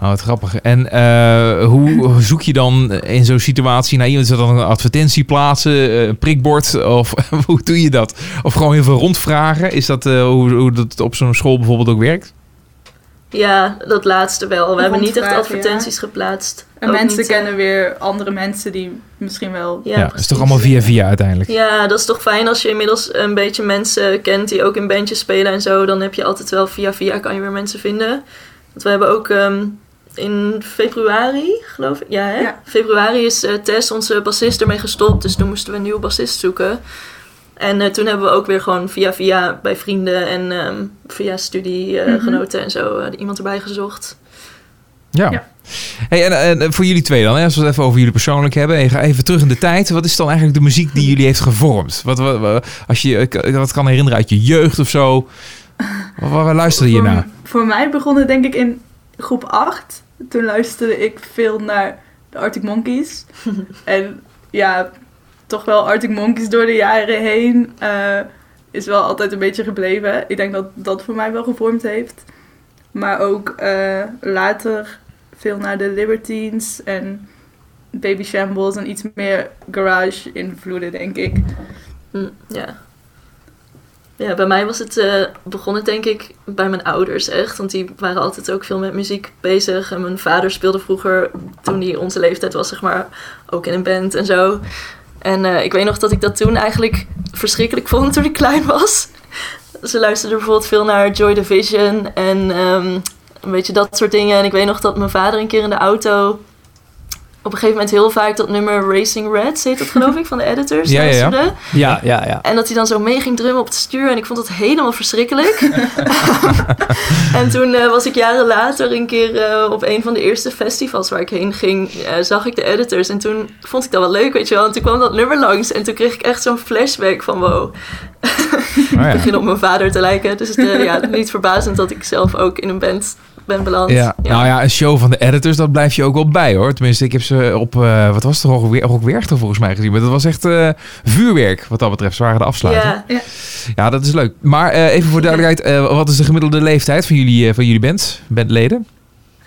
Oh, wat grappig. En uh, hoe zoek je dan in zo'n situatie naar iemand? Is dat dan een advertentie plaatsen, een prikbord? Of hoe doe je dat? Of gewoon heel veel rondvragen? Is dat uh, hoe, hoe dat op zo'n school bijvoorbeeld ook werkt? Ja, dat laatste wel. We hebben niet echt advertenties ja. geplaatst. En mensen kennen weer andere mensen die misschien wel... Ja, ja het is toch allemaal via via uiteindelijk. Ja, dat is toch fijn als je inmiddels een beetje mensen kent die ook in bandjes spelen en zo. Dan heb je altijd wel via via kan je weer mensen vinden. Want we hebben ook um, in februari, geloof ik. Ja, hè? Ja. Februari is uh, Tess, onze bassist, ermee gestopt. Dus toen moesten we een nieuwe bassist zoeken. En uh, toen hebben we ook weer gewoon via via bij vrienden en um, via studiegenoten uh, mm-hmm. en zo uh, iemand erbij gezocht. Ja. Ja. Hey, en, en voor jullie twee dan, hè? Als we het even over jullie persoonlijk hebben. En je gaat even terug in de tijd. Wat is dan eigenlijk de muziek die jullie heeft gevormd? Wat, wat, als je wat kan herinneren uit je jeugd of zo. Waar luisterde je naar? Voor, voor mij begon het denk ik in groep acht. Toen luisterde ik veel naar de Arctic Monkeys. En ja, toch wel Arctic Monkeys door de jaren heen. Uh, is wel altijd een beetje gebleven. Ik denk dat dat voor mij wel gevormd heeft. Maar ook uh, later veel naar de Libertines en Baby Shambles en iets meer garage invloeden, denk ik. Mm, ja. Ja, bij mij was het uh, begonnen, denk ik, bij mijn ouders echt. Want die waren altijd ook veel met muziek bezig. En mijn vader speelde vroeger, toen hij onze leeftijd was, zeg maar, ook in een band en zo. En uh, ik weet nog dat ik dat toen eigenlijk verschrikkelijk vond toen ik klein was. Ze luisterden bijvoorbeeld veel naar Joy Division en um, een beetje dat soort dingen. En ik weet nog dat mijn vader een keer in de auto op een gegeven moment heel vaak dat nummer Racing Reds, heet dat geloof ik, van de Editors, ja, luisterde. Ja, ja. Ja, ja, ja. En dat hij dan zo mee ging drummen op het stuur en ik vond dat helemaal verschrikkelijk. En toen uh, was ik jaren later een keer uh, op een van de eerste festivals waar ik heen ging, uh, zag ik de Editors. En toen vond ik dat wel leuk, weet je wel. En toen kwam dat nummer langs en toen kreeg ik echt zo'n flashback van wow. Ik oh ja. begin op mijn vader te lijken. Dus het is uh, ja, niet verbazend dat ik zelf ook in een band ben beland. Ja, ja. Nou ja, een show van de Editors, dat blijf je ook wel bij hoor. Tenminste, ik heb ze op, uh, wat was het, Rockwerchter volgens mij gezien. Maar dat was echt uh, vuurwerk wat dat betreft. Ze waren de afsluiting. Ja, ja. Ja, dat is leuk. Maar uh, even voor duidelijkheid, uh, wat is de gemiddelde leeftijd van jullie, uh, van jullie band, bandleden?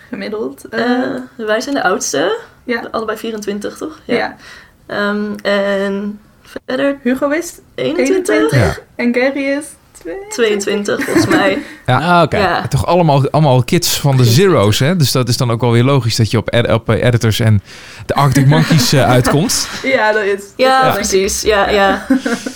Gemiddeld? Uh, uh, wij zijn de oudste. Ja. Allebei vierentwintig, toch? Ja. Ja. Um, en... Verder, Hugo is eenentwintig. Ja. En Gary is tweeëntwintig, volgens mij. Ja, oké. Okay. Ja. Toch allemaal, allemaal kids van de zero's, hè? Dus dat is dan ook wel weer logisch dat je op, ed- op Editors en de Arctic Monkeys uh, uitkomt. Ja, dat is. Ja, ja. Precies. Ja, ja.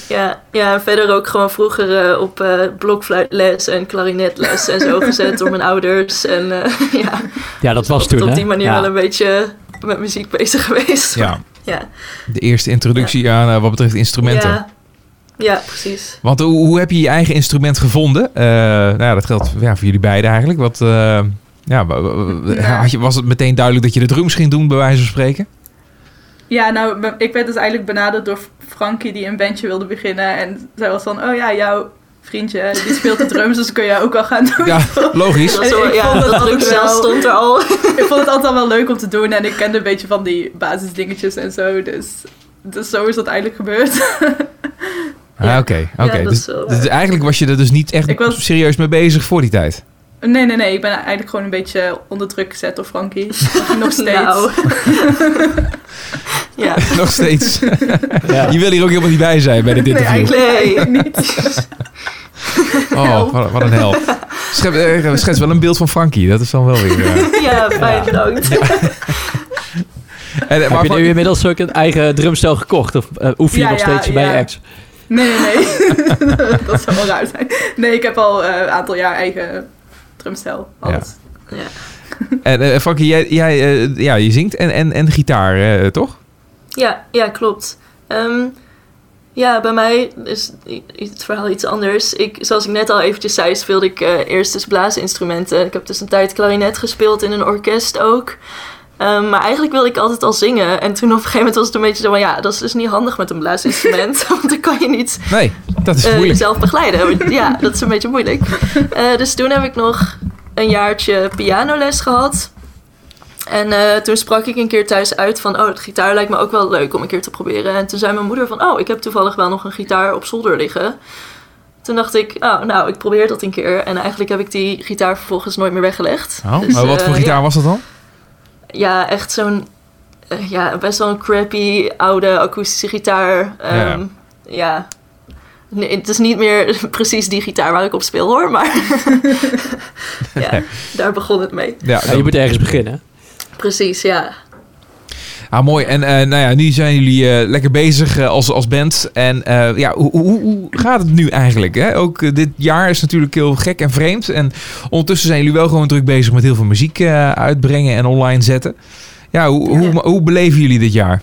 Ja, ja. Verder ook gewoon vroeger uh, op uh, blokfluitles en klarinetles en zo gezet door mijn ouders. En, uh, ja. Ja, dat was toen, hè? Op die manier ja. wel een beetje met muziek bezig geweest. Ja. Ja. De eerste introductie ja. aan uh, wat betreft instrumenten. Ja, ja precies. Want hoe, hoe heb je je eigen instrument gevonden? Uh, nou ja, dat geldt ja, voor jullie beiden eigenlijk. Wat, uh, ja, had je, was het meteen duidelijk dat je de drums ging doen, bij wijze van spreken? Ja, nou, ik werd dus eigenlijk benaderd door Frankie die een bandje wilde beginnen. En zij was van, oh ja, jouw vriendje, die speelt de drums, dus kun jij ook al gaan doen. Ja, logisch. En ik ja, vond dat drums zelf stond er al. Ik vond het altijd wel leuk om te doen en ik kende een beetje van die basisdingetjes en zo, dus, dus zo is dat eigenlijk gebeurd. Ah, oké. Okay, okay. Ja, dus, dus eigenlijk was je er dus niet echt was, serieus mee bezig voor die tijd? Nee, nee, nee. Ik ben eigenlijk gewoon een beetje onder druk gezet door Frankie. Nog steeds. Nou. Ja. Nog steeds. Ja. Je wil hier ook helemaal niet bij zijn bij dit interview. Nee, eigenlijk niet. Oh, wat, wat een hel. Schets, schets wel een beeld van Frankie. Dat is dan wel weer... Uh... Ja, fijn, bedankt. Ja. En, heb maar, je nu inmiddels ook een eigen drumstel gekocht? Of uh, oefen je ja, nog steeds ja, bij je ja. ex? Nee, nee, nee. Dat zou wel raar zijn. Nee, ik heb al een uh, aantal jaar eigen drumstel. Alles. Ja. Ja. En uh, Frankie, jij, jij, uh, ja, je zingt en, en, en gitaar, uh, toch? Ja, ja, klopt. Um, ja, bij mij is het verhaal iets anders. Ik, zoals ik net al eventjes zei, speelde ik uh, eerst dus blaasinstrumenten. Ik heb dus een tijd klarinet gespeeld in een orkest ook. Um, maar eigenlijk wilde ik altijd al zingen. En toen op een gegeven moment was het een beetje zo van... ja, dat is dus niet handig met een blaasinstrument. Want dan kan je niet nee, dat is uh, jezelf begeleiden. Ja, dat is een beetje moeilijk. Uh, dus toen heb ik nog een jaartje pianoles gehad. En uh, toen sprak ik een keer thuis uit van... oh, de gitaar lijkt me ook wel leuk om een keer te proberen. En toen zei mijn moeder van... oh, ik heb toevallig wel nog een gitaar op zolder liggen. Toen dacht ik, oh, nou, ik probeer dat een keer. En eigenlijk heb ik die gitaar vervolgens nooit meer weggelegd. Oh, dus, maar wat voor uh, gitaar ja. was dat dan? Ja, echt zo'n... Uh, ja, best wel een crappy, oude, akoestische gitaar. Um, ja... ja. Nee, het is niet meer precies die gitaar waar ik op speel, hoor. Maar ja, daar begon het mee. Ja, je moet ergens beginnen. Precies, ja. Ah, mooi. En uh, nou ja, nu zijn jullie uh, lekker bezig uh, als, als band. En uh, ja, hoe, hoe, hoe gaat het nu eigenlijk? Hè? Ook uh, dit jaar is natuurlijk heel gek en vreemd. En ondertussen zijn jullie wel gewoon druk bezig met heel veel muziek uh, uitbrengen en online zetten. Ja, hoe, ja. Hoe, hoe beleven jullie dit jaar?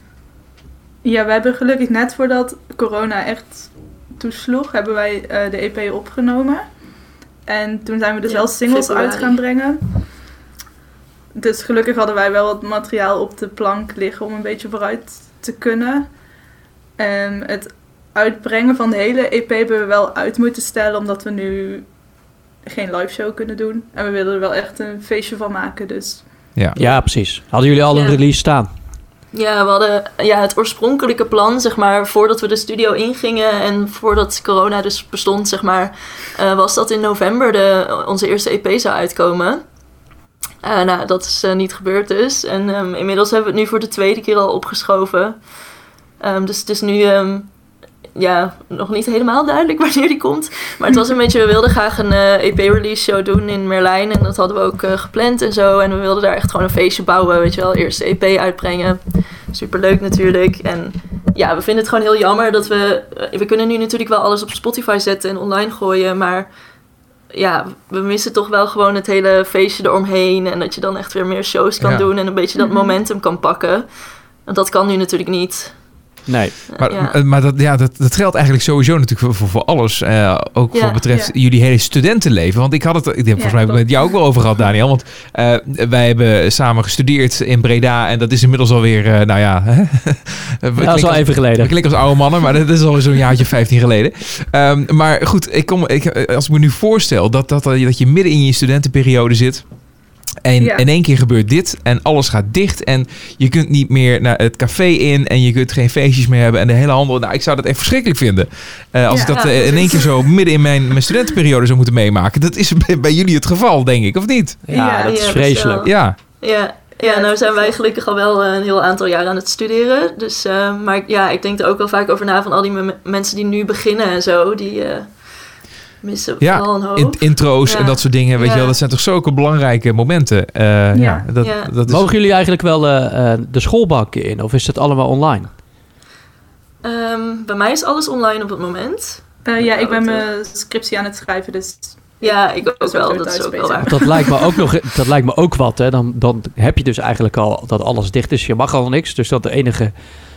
Ja, we hebben gelukkig net voordat corona echt toesloeg, hebben wij uh, de E P opgenomen. En toen zijn we dus ja, wel singles februari. uit gaan brengen. Dus gelukkig hadden wij wel wat materiaal op de plank liggen om een beetje vooruit te kunnen. En het uitbrengen van de hele E P hebben we wel uit moeten stellen, omdat we nu geen live show kunnen doen. En we willen er wel echt een feestje van maken, dus. Ja, ja precies. Hadden jullie al een ja. release staan? Ja, we hadden ja, het oorspronkelijke plan, zeg maar, voordat we de studio ingingen en voordat corona dus bestond, zeg maar, uh, was dat in november de, onze eerste E P zou uitkomen. Uh, nou, dat is uh, niet gebeurd dus. En um, inmiddels hebben we het nu voor de tweede keer al opgeschoven. Um, dus het is nu um, ja, nog niet helemaal duidelijk wanneer die komt. Maar het was een beetje, we wilden graag een uh, E P-release show doen in Merlijn. En dat hadden we ook uh, gepland en zo. En we wilden daar echt gewoon een feestje bouwen, weet je wel. Eerst de E P uitbrengen. Superleuk natuurlijk. En ja, we vinden het gewoon heel jammer dat we... Uh, we kunnen nu natuurlijk wel alles op Spotify zetten en online gooien, maar... Ja, we missen toch wel gewoon het hele feestje eromheen. En dat je dan echt weer meer shows kan ja. doen. En een beetje dat momentum kan pakken. Want dat kan nu natuurlijk niet. Nee. Maar, ja. maar dat, ja, dat, dat geldt eigenlijk sowieso natuurlijk voor, voor, voor alles. Uh, ook ja, wat betreft ja. jullie hele studentenleven. Want ik had het, ik heb ja, volgens mij dat. met jou ook wel over gehad, Daniel. Want uh, wij hebben samen gestudeerd in Breda. En dat is inmiddels alweer, uh, nou ja. we ja dat is al als, even geleden. We klinken als oude mannen, maar dat is alweer zo'n jaartje vijftien geleden. Um, maar goed, ik kom, ik, als ik me nu voorstel dat, dat, dat je midden in je studentenperiode zit. En ja. in één keer gebeurt dit en alles gaat dicht. En je kunt niet meer naar het café in. En je kunt geen feestjes meer hebben. En de hele handel. Nou, ik zou dat echt verschrikkelijk vinden. Uh, als ja, ik dat uh, in één keer zo midden in mijn, mijn studentenperiode zou moeten meemaken. Dat is bij, bij jullie het geval, denk ik. Of niet? Ja, ja dat ja, is vreselijk. Dat is ja. Ja, ja, nou zijn wij gelukkig al wel een heel aantal jaar aan het studeren. Dus, uh, maar ja, ik denk er ook wel vaak over na van al die m- mensen die nu beginnen en zo. Die... Uh, missen ja, al een hoop. intro's ja. en dat soort dingen. Weet ja. je wel, dat zijn toch zulke belangrijke momenten. Uh, ja. Ja, dat, ja. Dat is... Mogen jullie eigenlijk wel uh, de schoolbanken in? Of is dat allemaal online? Um, bij mij is alles online op het moment. Uh, ja, ik ben mijn scriptie aan het schrijven, dus... Ja, ik ook wel. Dat is ook wel waar. Dat lijkt me ook, nog, dat lijkt me ook wat. Hè. Dan, dan heb je dus eigenlijk al dat alles dicht is. Je mag al niks, dus dat de enige...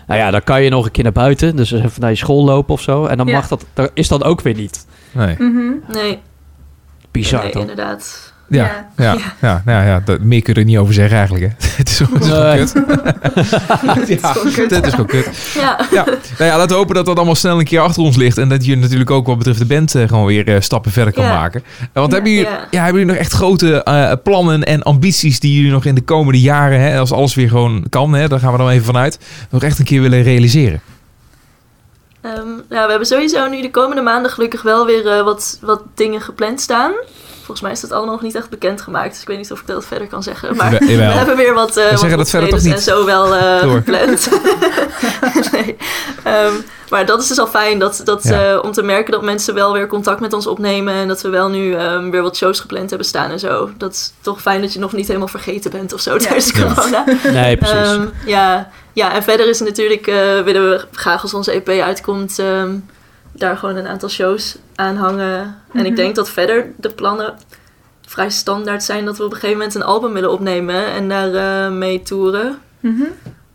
Nou ja, dan kan je nog een keer naar buiten. Dus even naar je school lopen of zo. En dan ja. mag dat, dat is dat ook weer niet. Nee. Mm-hmm. Nee. Bizar nee, toch? Inderdaad. Ja, ja. ja, ja. ja, nou ja dat, meer kun je er niet over zeggen eigenlijk. Hè. Het is gewoon kut. Het is gewoon kut. Ja. Ja. Nou ja, laten we hopen dat dat allemaal snel een keer achter ons ligt. En dat je natuurlijk ook wat betreft de band gewoon weer uh, stappen verder kan ja. maken. Want ja, hebben, jullie, ja. Ja, hebben jullie nog echt grote uh, plannen en ambities die jullie nog in de komende jaren, hè, als alles weer gewoon kan, hè, daar gaan we dan even vanuit, nog echt een keer willen realiseren? Um, nou, we hebben sowieso nu de komende maanden gelukkig wel weer uh, wat, wat dingen gepland staan. Volgens mij is dat allemaal nog niet echt bekendgemaakt. Dus ik weet niet of ik dat verder kan zeggen. Maar we, we hebben weer wat, uh, we wat dat verder toch niet. En zo wel uh, gepland. nee. um, maar dat is dus al fijn dat, dat, ja. uh, om te merken dat mensen wel weer contact met ons opnemen. En dat we wel nu um, weer wat shows gepland hebben staan en zo. Dat is toch fijn dat je nog niet helemaal vergeten bent of zo ja. tijdens corona. Nee, precies. Um, ja. ja, en verder is natuurlijk, uh, willen we graag als onze E P uitkomt... Um, daar gewoon een aantal shows aan hangen. Mm-hmm. En ik denk dat verder de plannen vrij standaard zijn... dat we op een gegeven moment een album willen opnemen... en daar uh, mee toeren. Mm-hmm.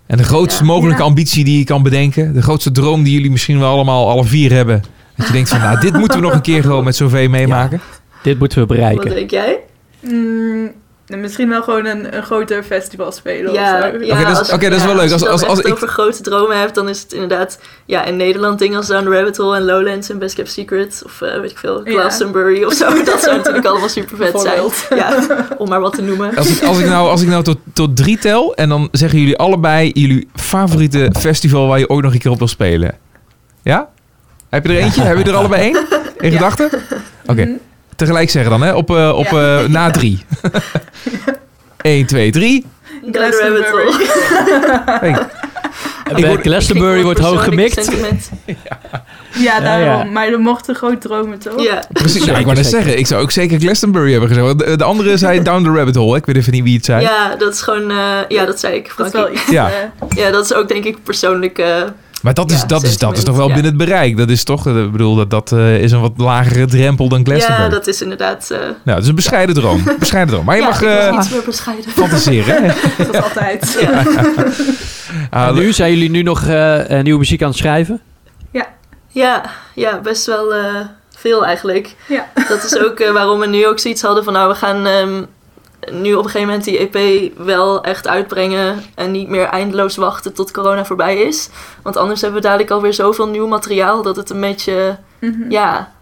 En de grootste ja. mogelijke ja. ambitie die je kan bedenken... de grootste droom die jullie misschien wel allemaal alle vier hebben... dat je denkt van, nou, dit moeten we nog een keer gewoon met Sauvé meemaken. Ja. Dit moeten we bereiken. Wat denk jij? Mm. Misschien wel gewoon een, een groter festival spelen. Ja, ja, Oké, okay, dat, okay, dat is wel ja, leuk. Als, als, als, als, als, als je het over grote dromen hebt, dan is het inderdaad... Ja, in Nederland dingen als Down the Rabbit Hole en Lowlands en Best Kept Secret... of uh, weet ik veel, Glastonbury ja. of zo. Dat zou natuurlijk allemaal super vet zijn. Ja, om maar wat te noemen. Als ik, als ik nou, als ik nou tot, tot drie tel en dan zeggen jullie allebei... jullie favoriete festival waar je ooit nog een keer op wil spelen. Ja? Heb je er eentje? Ja. Heb je er allebei één? In ja. gedachten? Oké. Okay. Mm-hmm. Tegelijk zeggen dan, hè? Op, uh, op ja. uh, na drie. Eén, twee, drie. Glastonbury. Hey. Glastonbury wordt hoog gemikt. Ja. Ja, daarom. Ja, ja. Maar dan mochten gewoon dromen, toch? Ja. Precies, nou, ik wou net zeggen. Ik zou ook zeker Glastonbury hebben gezegd. De, de andere zei Down the Rabbit Hole. Ik weet even niet wie het zei. Ja, dat is gewoon... Uh, ja, dat zei ik, Frankie. Dat is wel iets, ja. Uh, ja, dat is ook denk ik persoonlijk... Uh, maar dat is, ja, dat is, dat is toch wel ja. binnen het bereik. Dat is toch, ik bedoel, dat, dat uh, is een wat lagere drempel dan Glastonbury. Ja, dat is inderdaad... Uh, nou, het is een bescheiden droom. Bescheiden droom. Maar je ja, mag... Uh, iets meer bescheiden. Fantaseren. Dat is altijd. Ja. Ja. Uh, nu, zijn jullie nu nog uh, nieuwe muziek aan het schrijven? Ja. Ja, ja best wel uh, veel eigenlijk. Ja. Dat is ook uh, waarom we nu ook zoiets hadden van... nou, we gaan um, nu op een gegeven moment die E P wel echt uitbrengen... en niet meer eindeloos wachten tot corona voorbij is. Want anders hebben we dadelijk alweer zoveel nieuw materiaal... dat het een beetje, mm-hmm. ja,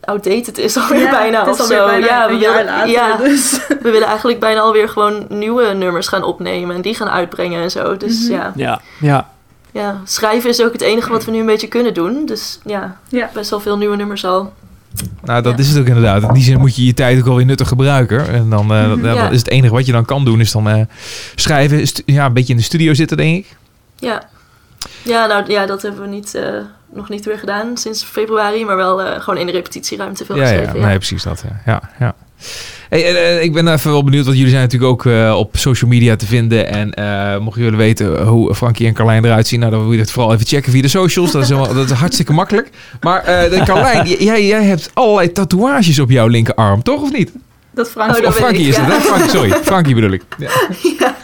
outdated is alweer ja, bijna of zo. Ja, we willen, later, ja dus. we willen eigenlijk bijna alweer gewoon nieuwe nummers gaan opnemen... en die gaan uitbrengen en zo, dus mm-hmm. ja. Ja, ja. Ja, schrijven is ook het enige wat we nu een beetje kunnen doen. Dus ja, ja. best wel veel nieuwe nummers al. Nou, dat ja. is het ook inderdaad. In die zin moet je je tijd ook wel weer nuttig gebruiken. En dan uh, mm-hmm. ja, ja. dat is het enige wat je dan kan doen, is dan uh, schrijven. Stu- ja, een beetje in de studio zitten, denk ik. Ja, ja, nou, ja dat hebben we niet, uh, nog niet weer gedaan sinds februari. Maar wel uh, gewoon in de repetitieruimte veel ja, geschreven. Ja, ja. Nee, precies dat. Ja, ja. ja. Hey, ik ben even wel benieuwd, want jullie zijn natuurlijk ook uh, op social media te vinden. En uh, mochten jullie weten hoe Frankie en Carlijn eruit zien, nou, dan wil je het vooral even checken via de socials. Dat is, helemaal, dat is hartstikke makkelijk. Maar uh, Carlijn, jij, jij hebt allerlei tatoeages op jouw linkerarm, toch of niet? Dat Frankie, oh, dat of Frankie ik, is ja. dat, hè? Frankie, sorry, Frankie bedoel ik. Ja. Ja.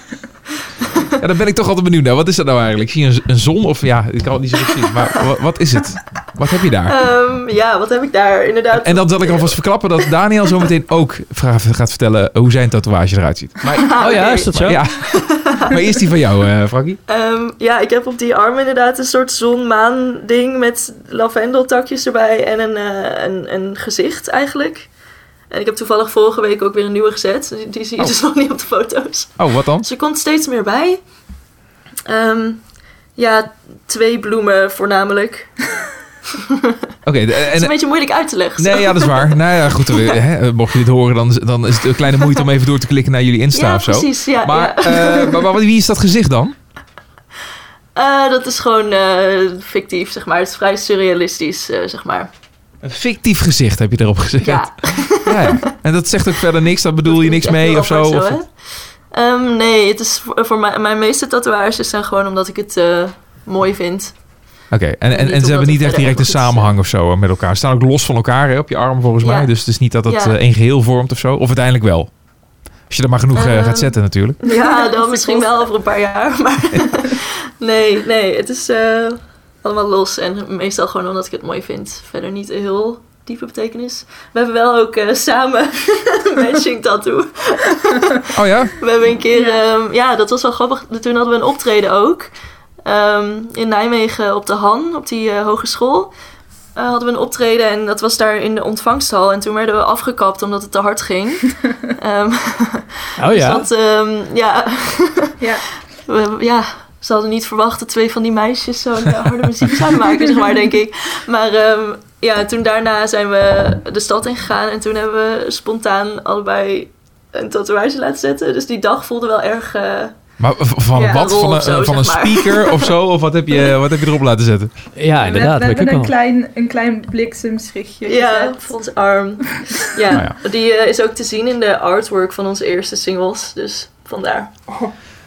Ja, daar ben ik toch altijd benieuwd naar. Wat is dat nou eigenlijk? Zie je een, een zon? Of ja, ik kan het niet zo goed zien. Maar w- wat is het? Wat heb je daar? Um, ja, wat heb ik daar? Inderdaad. En dan zal ik alvast verklappen dat Daniel zo meteen ook gaat vertellen hoe zijn tatoeage eruit ziet. Maar, oh ja, is dat zo? Maar, ja. maar eerst die van jou, uh, Frankie. Um, ja, ik heb op die arm inderdaad een soort zon-maan ding met lavendeltakjes erbij en een, uh, een, een gezicht eigenlijk. En ik heb toevallig vorige week ook weer een nieuwe gezet. Die zie je oh. dus nog niet op de foto's. Oh, wat dan? Ze komt steeds meer bij. Um, ja, twee bloemen voornamelijk. Oké. Okay, dat is een beetje moeilijk uit te leggen. Nee, zo. Ja, dat is waar. Nou ja, goed. Hè, mocht je dit horen, dan, dan is het een kleine moeite om even door te klikken naar jullie Insta ja, of zo. Precies, ja, maar, ja. Uh, maar, maar wie is dat gezicht dan? Uh, dat is gewoon uh, fictief, zeg maar. Het is vrij surrealistisch, uh, zeg maar. Een fictief gezicht heb je erop gezet. Ja. Ja. En dat zegt ook verder niks. Daar bedoel dat je niks mee of zo? zo of um, nee, het is voor, voor mij, mijn meeste tatoeages zijn gewoon omdat ik het uh, mooi vind. Oké, okay. en, en, en, en ze hebben niet echt direct een samenhang of zo met elkaar. Ze staan ook los van elkaar hè, op je arm volgens ja. mij. Dus het is niet dat dat ja. één geheel vormt of zo. Of uiteindelijk wel. Als je er maar genoeg uh, gaat zetten natuurlijk. Ja, dan misschien wel over een paar jaar. Maar nee, nee, het is... Uh... allemaal los en meestal gewoon omdat ik het mooi vind. Verder niet een heel diepe betekenis. We hebben wel ook uh, samen een matching tattoo. Oh ja? We hebben een keer... Ja. Um, ja, dat was wel grappig. Toen hadden we een optreden ook. Um, in Nijmegen op de Han, op die uh, hogeschool. Uh, hadden we een optreden en dat was daar in de ontvangsthal. En toen werden we afgekapt omdat het te hard ging. Um, oh ja? Dus dat, um, ja. Ja. We, ja. Ze hadden niet verwacht dat twee van die meisjes zo'n uh, harde muziek zouden maken, zeg maar, denk ik. Maar um, ja, toen daarna zijn we de stad ingegaan en toen hebben we spontaan allebei een tatoeage laten zetten. Dus die dag voelde wel erg... Uh, maar van ja, wat? Van een, zo, van een speaker maar. Of zo? Of wat heb, je, wat heb je erop laten zetten? Ja, inderdaad. We, we hebben een klein, een klein bliksemschichtje ja, gezet. Op ons arm. Ja, nou ja. Die uh, is ook te zien in de artwork van onze eerste singles. Dus vandaar. Oh.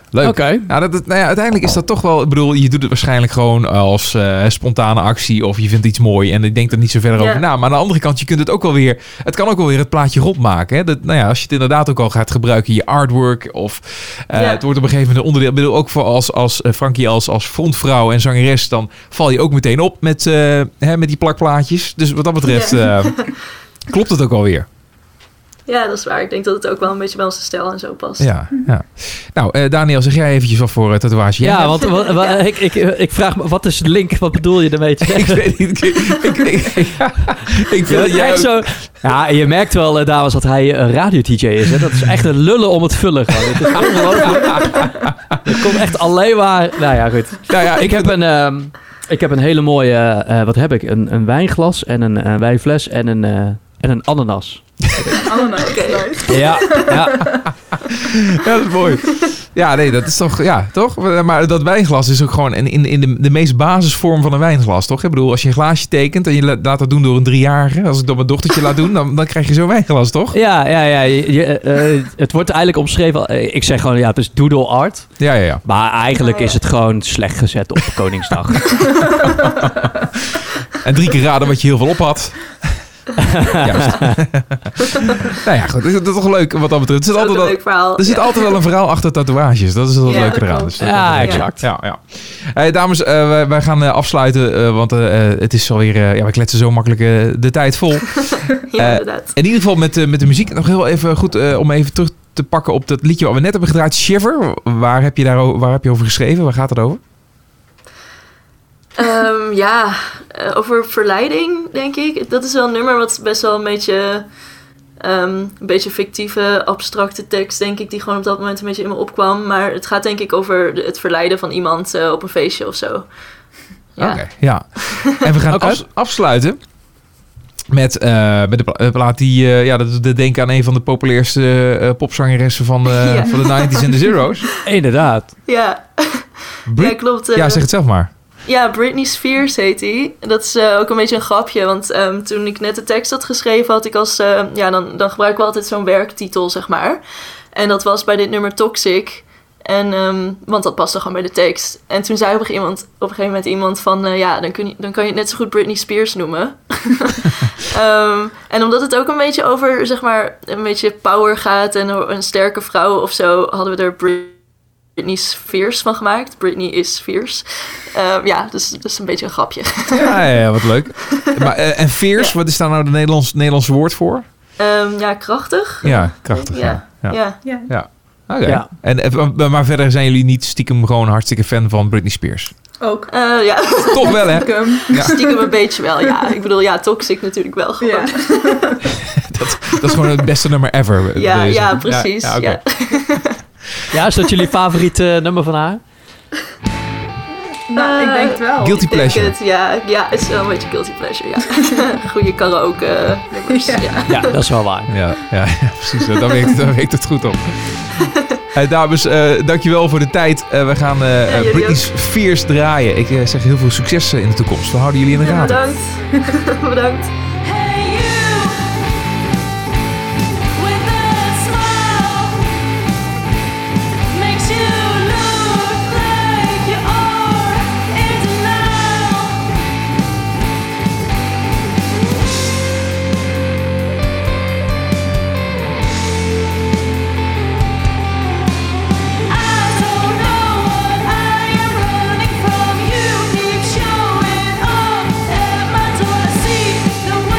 Leuk. Okay. Ja, dat, dat, nou ja, uiteindelijk is dat toch wel... Ik bedoel, je doet het waarschijnlijk gewoon als uh, spontane actie... of je vindt iets mooi en je denkt er niet zo verder ja. over na. Maar aan de andere kant, je kunt het ook wel weer... Het kan ook wel weer het plaatje rond maken. Hè? Dat, nou ja, als je het inderdaad ook al gaat gebruiken, je artwork... of uh, ja. het wordt op een gegeven moment een onderdeel... Ik bedoel, ook voor als, als uh, Frankie als, als frontvrouw en zangeres... dan val je ook meteen op met, uh, hè, met die plakplaatjes. Dus wat dat betreft ja. uh, klopt het ook alweer. Ja, dat is waar. Ik denk dat het ook wel een beetje bij onze stijl en zo past. Ja, ja. Nou, uh, Daniel, zeg jij eventjes wat voor uh, tatoeage? Ja, want w- w- ja. Ik, ik, ik vraag me, wat is de link? Wat bedoel je daarmee te zeggen? Ik weet niet. Ik, ik, ik, ja, ik ja, jij ook... zo... ja, je merkt wel, uh, dames, dat hij een radio-dj is. Hè? Dat is echt een lullen om het vullen. Het is ongelooflijk. Het komt echt alleen maar... Nou ja, goed. Nou ja, ik heb een... Um, ik heb een hele mooie... Uh, wat heb ik? Een, een wijnglas en een uh, wijnfles en een... Uh, En een ananas. Ananas, okay. Ja, ja. Ja, dat is mooi. Ja, nee, dat is toch... Ja, toch? Maar dat wijnglas is ook gewoon in, in de, de meest basisvorm van een wijnglas, toch? Ik bedoel, als je een glaasje tekent en je laat dat doen door een driejarige... als ik dat mijn dochtertje laat doen, dan, dan krijg je zo'n wijnglas, toch? Ja, ja, ja. Je, je, uh, het wordt eigenlijk omschreven... Ik zeg gewoon, ja, het is doodle art. Ja, ja, ja. Maar eigenlijk is het gewoon slecht gezet op Koningsdag. En drie keer raden wat je heel veel op had... Juist. Nou ja, goed. Dat is toch leuk wat dat betreft. Er zit, altijd, leuk al, er zit ja. altijd wel een verhaal achter tatoeages. Dat is het ja, leuke eraan. Dus ja, exact. Ja, ja. Hey, dames, uh, wij, wij gaan uh, afsluiten. Uh, want uh, het is alweer... Uh, ja, wij kletsen zo makkelijk uh, de tijd vol. Ja, inderdaad. Uh, in ieder geval met, uh, met de muziek. Nog heel even goed uh, om even terug te pakken op dat liedje wat we net hebben gedraaid. Shiver. Waar heb je, daar, waar heb je over geschreven? Waar gaat het over? Um, ja, over verleiding, denk ik. Dat is wel een nummer wat best wel een beetje... Um, een beetje fictieve, abstracte tekst, denk ik... die gewoon op dat moment een beetje in me opkwam. Maar het gaat denk ik over het verleiden van iemand uh, op een feestje of zo. Ja. Oké, okay, ja. En we gaan ook af, afsluiten... Met, uh, met de plaat die... Uh, ja, dat de denk aan een van de populairste uh, popzangeressen van de, ja. van de nineties en de zero's. Inderdaad. Ja, Brit- ja klopt. Uh, ja, zeg het zelf maar. Ja, Britney Spears heet die. Dat is uh, ook een beetje een grapje. Want um, toen ik net de tekst had geschreven, had ik als... Uh, ja, dan, dan gebruiken we altijd zo'n werktitel, zeg maar. En dat was bij dit nummer Toxic. En, um, want dat paste gewoon bij de tekst. En toen zei op een gegeven moment, op een gegeven moment iemand van... Uh, ja, dan, kun je, dan kan je het net zo goed Britney Spears noemen. um, en omdat het ook een beetje over, zeg maar... een beetje power gaat en een sterke vrouw of zo... hadden we er Britney... Britney Spears van gemaakt. Britney is fierce. Uh, ja, dus dat is een beetje een grapje. Ja, ja, ja, wat leuk. Maar, uh, en fierce, ja. Wat is daar nou het Nederlands, Nederlands woord voor? Um, ja, krachtig. Ja, krachtig. Ja, ja. ja. ja. ja. Oké. Okay. Ja. En maar verder zijn jullie niet stiekem gewoon hartstikke fan van Britney Spears? Ook. Uh, ja. Toch wel, hè? Stiekem. Ja. Stiekem een beetje wel, ja. Ik bedoel, ja, Toxic natuurlijk wel gewoon. Ja. dat, dat is gewoon het beste nummer ever. Ja, ja precies. Ja, ja, okay. ja. Ja, is dat jullie favoriete nummer van haar? Nou, uh, ik denk het wel. Guilty pleasure. Het, ja, ja, het is wel een beetje guilty pleasure, ja. Goede karaoke nummers, ja. Ja. ja. dat is wel waar. Ja, ja, ja precies. Daar werkt, daar werkt het goed op. Hey, dames, uh, dankjewel voor de tijd. Uh, we gaan uh, ja, Britney Spears draaien. Ik uh, zeg heel veel succes in de toekomst. We houden jullie in de ja, raad. Bedankt. bedankt. No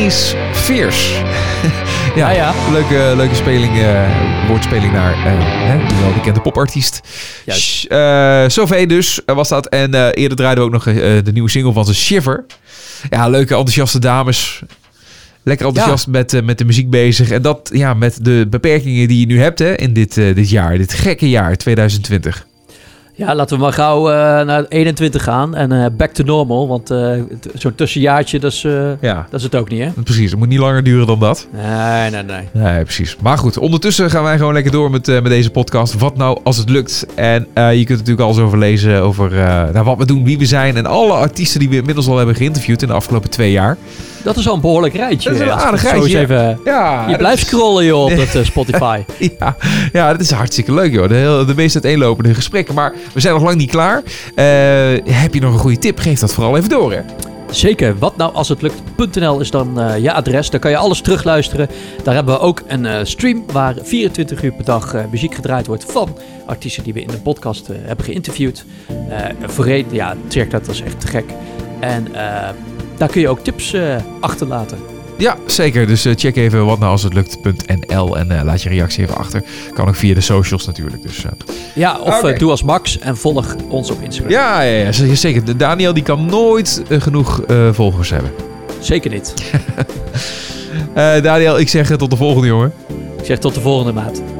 Britney's Spears. ja, ah, ja, leuke, leuke speling, uh, woordspeling naar uh, hè, wel bekende popartiest. Juist. Uh, Sauvé dus uh, was dat. En uh, eerder draaiden we ook nog uh, de nieuwe single van ze, Shiver. Ja, leuke enthousiaste dames. Lekker enthousiast ja. met, uh, met de muziek bezig. En dat ja, met de beperkingen die je nu hebt hè, in dit, uh, dit jaar. Dit gekke jaar, twintig twintig. Ja, laten we maar gauw uh, naar eenentwintig gaan en uh, back to normal. Want uh, t- zo'n tussenjaartje, dat is, uh, ja. dat is het ook niet, hè? Precies, het moet niet langer duren dan dat. Nee, nee, nee. Nee, precies. Maar goed, ondertussen gaan wij gewoon lekker door met, uh, met deze podcast. Wat nou als het lukt? En uh, je kunt natuurlijk alles over lezen over uh, nou, wat we doen, wie we zijn. En alle artiesten die we inmiddels al hebben geïnterviewd in de afgelopen twee jaar. Dat is al een behoorlijk rijtje. Dat is een aardig rijtje. Even, ja, je blijft is... scrollen, joh, op dat uh, Spotify. ja, ja, dat is hartstikke leuk, joh. De, heel, de meest uiteenlopende gesprekken, maar... We zijn nog lang niet klaar. Uh, heb je nog een goede tip? Geef dat vooral even door, hè? Zeker. Wat nou als het lukt.nl is dan uh, je adres. Daar kan je alles terugluisteren. Daar hebben we ook een uh, stream waar vierentwintig uur per dag uh, muziek gedraaid wordt van artiesten die we in de podcast uh, hebben geïnterviewd. Uh, voorheen, ja, check dat, dat is echt te gek. En uh, daar kun je ook tips uh, achterlaten. Ja, zeker. Dus uh, check even wat nou als het lukt.nl en uh, laat je reactie even achter. Kan ook via de socials natuurlijk. Dus, uh. Ja, of okay. uh, doe als Max en volg ons op Instagram. Ja, ja, ja zeker. Daniel die kan nooit uh, genoeg uh, volgers hebben. Zeker niet. uh, Daniel, ik zeg uh, tot de volgende, jongen. Ik zeg tot de volgende, maat.